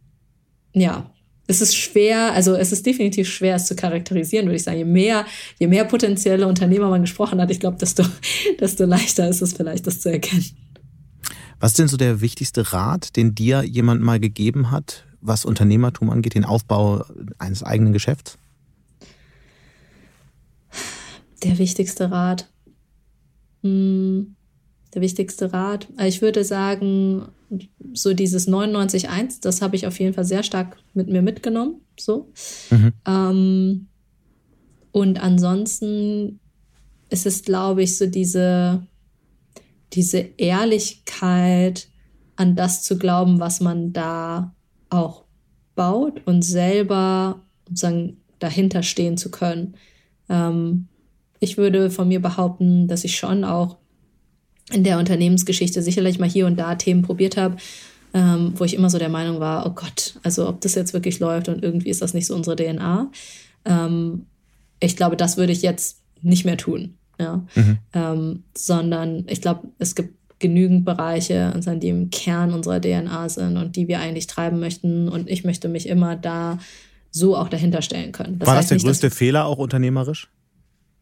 ja, es ist schwer, also es ist definitiv schwer, es zu charakterisieren, würde ich sagen. Je mehr, je mehr potenzielle Unternehmer man gesprochen hat, ich glaube, desto, desto leichter ist es vielleicht, das zu erkennen. Was ist denn so der wichtigste Rat, den dir jemand mal gegeben hat, was Unternehmertum angeht, den Aufbau eines eigenen Geschäfts? Der wichtigste Rat. Hm, der wichtigste Rat. Ich würde sagen, so dieses neunundneunzig eins, das habe ich auf jeden Fall sehr stark mit mir mitgenommen. So. Mhm. Ähm, und ansonsten ist es, glaube ich, so diese, diese Ehrlichkeit, an das zu glauben, was man da auch baut und selber sozusagen dahinter stehen zu können. Ähm, Ich würde von mir behaupten, dass ich schon auch in der Unternehmensgeschichte sicherlich mal hier und da Themen probiert habe, ähm, wo ich immer so der Meinung war, oh Gott, also ob das jetzt wirklich läuft und irgendwie ist das nicht so unsere D N A. Ähm, ich glaube, das würde ich jetzt nicht mehr tun. Ja? Mhm. Ähm, sondern ich glaube, es gibt genügend Bereiche, die im Kern unserer D N A sind und die wir eigentlich treiben möchten. Und ich möchte mich immer da so auch dahinter stellen können. Das war das der nicht, größte Fehler auch unternehmerisch?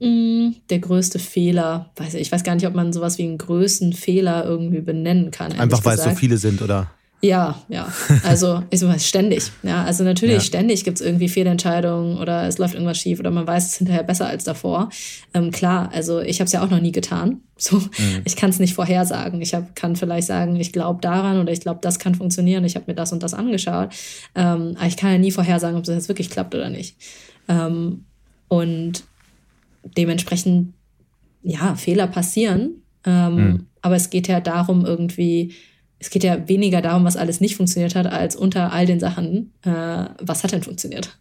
Der größte Fehler, weiß ich, ich weiß gar nicht, ob man sowas wie einen größten Fehler irgendwie benennen kann. Einfach weil es so viele sind, oder? Ja, ja. Also ich weiß, ständig. Ja, also natürlich ja. Ständig gibt es irgendwie Fehlentscheidungen oder es läuft irgendwas schief oder man weiß es hinterher besser als davor. Ähm, klar, also ich habe es ja auch noch nie getan. So, mhm. Ich kann es nicht vorhersagen. Ich hab, kann vielleicht sagen, ich glaube daran oder ich glaube, das kann funktionieren. Ich habe mir das und das angeschaut. Ähm, aber ich kann ja nie vorhersagen, ob das jetzt wirklich klappt oder nicht. Ähm, und dementsprechend, ja, Fehler passieren. Ähm, mhm. Aber es geht ja darum irgendwie, es geht ja weniger darum, was alles nicht funktioniert hat, als unter all den Sachen, äh, was hat denn funktioniert?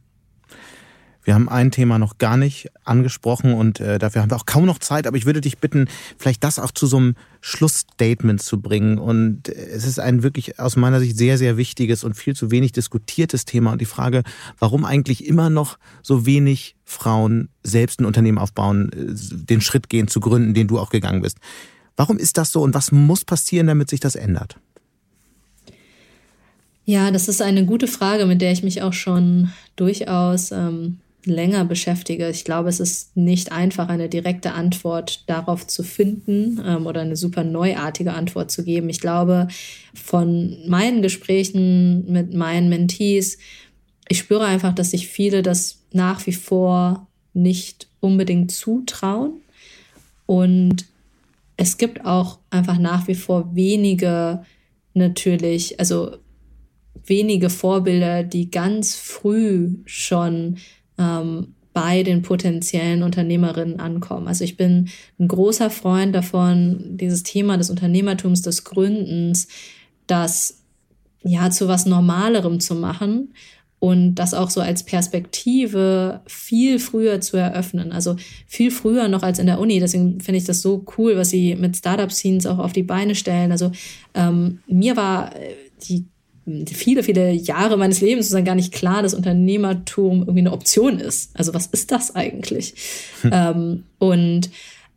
Wir haben ein Thema noch gar nicht angesprochen und äh, dafür haben wir auch kaum noch Zeit, aber ich würde dich bitten, vielleicht das auch zu so einem Schlussstatement zu bringen. Und es ist ein wirklich aus meiner Sicht sehr, sehr wichtiges und viel zu wenig diskutiertes Thema. Und die Frage, warum eigentlich immer noch so wenig Frauen selbst ein Unternehmen aufbauen, den Schritt gehen zu gründen, den du auch gegangen bist. Warum ist das so und was muss passieren, damit sich das ändert? Ja, das ist eine gute Frage, mit der ich mich auch schon durchaus ähm, länger beschäftige. Ich glaube, es ist nicht einfach, eine direkte Antwort darauf zu finden ähm, oder eine super neuartige Antwort zu geben. Ich glaube, von meinen Gesprächen mit meinen Mentees, ich spüre einfach, dass sich viele das nach wie vor nicht unbedingt zutrauen. Und es gibt auch einfach nach wie vor wenige, natürlich, also wenige Vorbilder, die ganz früh schon ähm, bei den potenziellen Unternehmerinnen ankommen. Also ich bin ein großer Freund davon, dieses Thema des Unternehmertums, des Gründens, das ja zu was Normalerem zu machen und das auch so als Perspektive viel früher zu eröffnen. Also viel früher noch als in der Uni. Deswegen finde ich das so cool, was sie mit Startup-Scenes auch auf die Beine stellen. Also ähm, mir war die viele, viele Jahre meines Lebens sozusagen gar nicht klar, dass Unternehmertum irgendwie eine Option ist. Also was ist das eigentlich? Hm. Ähm, und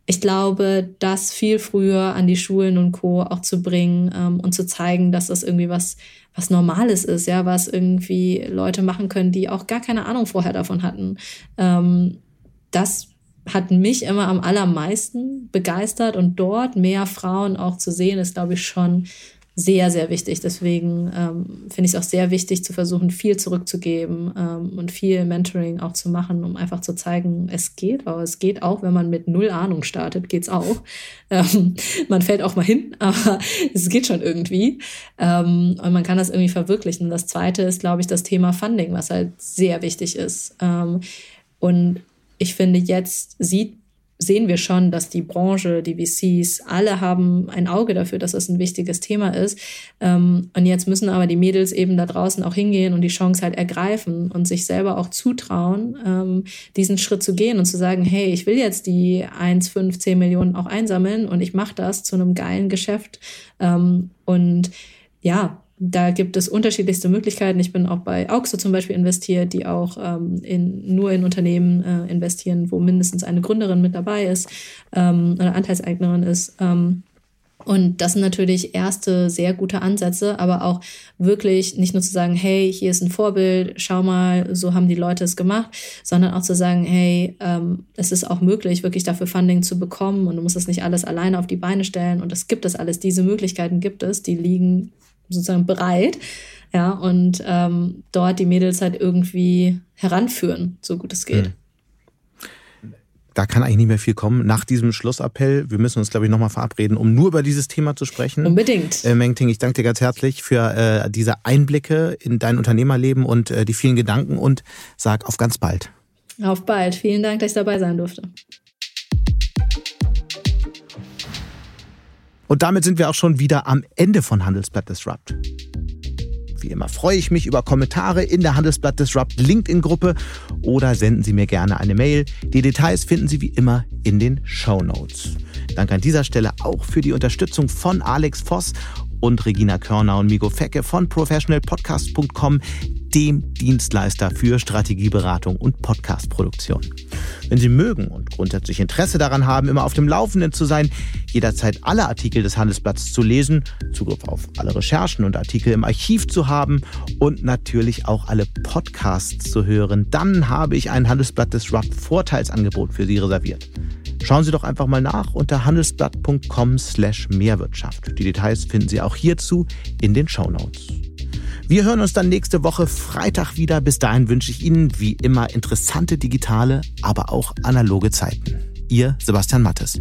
ich glaube, das viel früher an die Schulen und Co. auch zu bringen ähm, und zu zeigen, dass das irgendwie was, was Normales ist, ja, was irgendwie Leute machen können, die auch gar keine Ahnung vorher davon hatten. Ähm, das hat mich immer am allermeisten begeistert und dort mehr Frauen auch zu sehen, ist, glaube ich, schon sehr, sehr wichtig. Deswegen ähm, finde ich es auch sehr wichtig, zu versuchen, viel zurückzugeben ähm, und viel Mentoring auch zu machen, um einfach zu zeigen, es geht. Aber es geht auch, wenn man mit null Ahnung startet, geht's auch. Ähm, man fällt auch mal hin, aber es geht schon irgendwie. Ähm, und man kann das irgendwie verwirklichen. Und das Zweite ist, glaube ich, das Thema Funding, was halt sehr wichtig ist. Ähm, und ich finde, jetzt sieht sehen wir schon, dass die Branche, die V Cs, alle haben ein Auge dafür, dass das ein wichtiges Thema ist. Und jetzt müssen aber die Mädels eben da draußen auch hingehen und die Chance halt ergreifen und sich selber auch zutrauen, diesen Schritt zu gehen und zu sagen, hey, ich will jetzt die eins, fünf, zehn Millionen auch einsammeln und ich mache das zu einem geilen Geschäft. Und ja, da gibt es unterschiedlichste Möglichkeiten. Ich bin auch bei Auxo zum Beispiel investiert, die auch ähm, in, nur in Unternehmen äh, investieren, wo mindestens eine Gründerin mit dabei ist ähm, oder Anteilseignerin ist. Ähm, Und das sind natürlich erste sehr gute Ansätze, aber auch wirklich nicht nur zu sagen, hey, hier ist ein Vorbild, schau mal, so haben die Leute es gemacht, sondern auch zu sagen, hey, ähm, es ist auch möglich, wirklich dafür Funding zu bekommen und du musst das nicht alles alleine auf die Beine stellen und das gibt es alles, diese Möglichkeiten gibt es, die liegen sozusagen bereit, ja, und ähm, dort die Mädels halt irgendwie heranführen, so gut es geht. Mhm. Da kann eigentlich nicht mehr viel kommen. Nach diesem Schlussappell, wir müssen uns, glaube ich, nochmal verabreden, um nur über dieses Thema zu sprechen. Unbedingt. Äh, Mengting, ich danke dir ganz herzlich für äh, diese Einblicke in dein Unternehmerleben und äh, die vielen Gedanken und sag auf ganz bald. Auf bald. Vielen Dank, dass ich dabei sein durfte. Und damit sind wir auch schon wieder am Ende von Handelsblatt Disrupt. Wie immer freue ich mich über Kommentare in der Handelsblatt Disrupt LinkedIn-Gruppe oder senden Sie mir gerne eine Mail. Die Details finden Sie wie immer in den Shownotes. Danke an dieser Stelle auch für die Unterstützung von Alex Voss und Regina Körner und Migo Fecke von professional podcast punkt com, dem Dienstleister für Strategieberatung und Podcastproduktion. Wenn Sie mögen und grundsätzlich Interesse daran haben, immer auf dem Laufenden zu sein, jederzeit alle Artikel des Handelsblatts zu lesen, Zugriff auf alle Recherchen und Artikel im Archiv zu haben und natürlich auch alle Podcasts zu hören, dann habe ich ein Handelsblatt Disrupt Vorteilsangebot für Sie reserviert. Schauen Sie doch einfach mal nach unter handelsblatt punkt com slash Mehrwirtschaft. Die Details finden Sie auch hierzu in den Shownotes. Wir hören uns dann nächste Woche Freitag wieder. Bis dahin wünsche ich Ihnen wie immer interessante digitale, aber auch analoge Zeiten. Ihr Sebastian Matthes.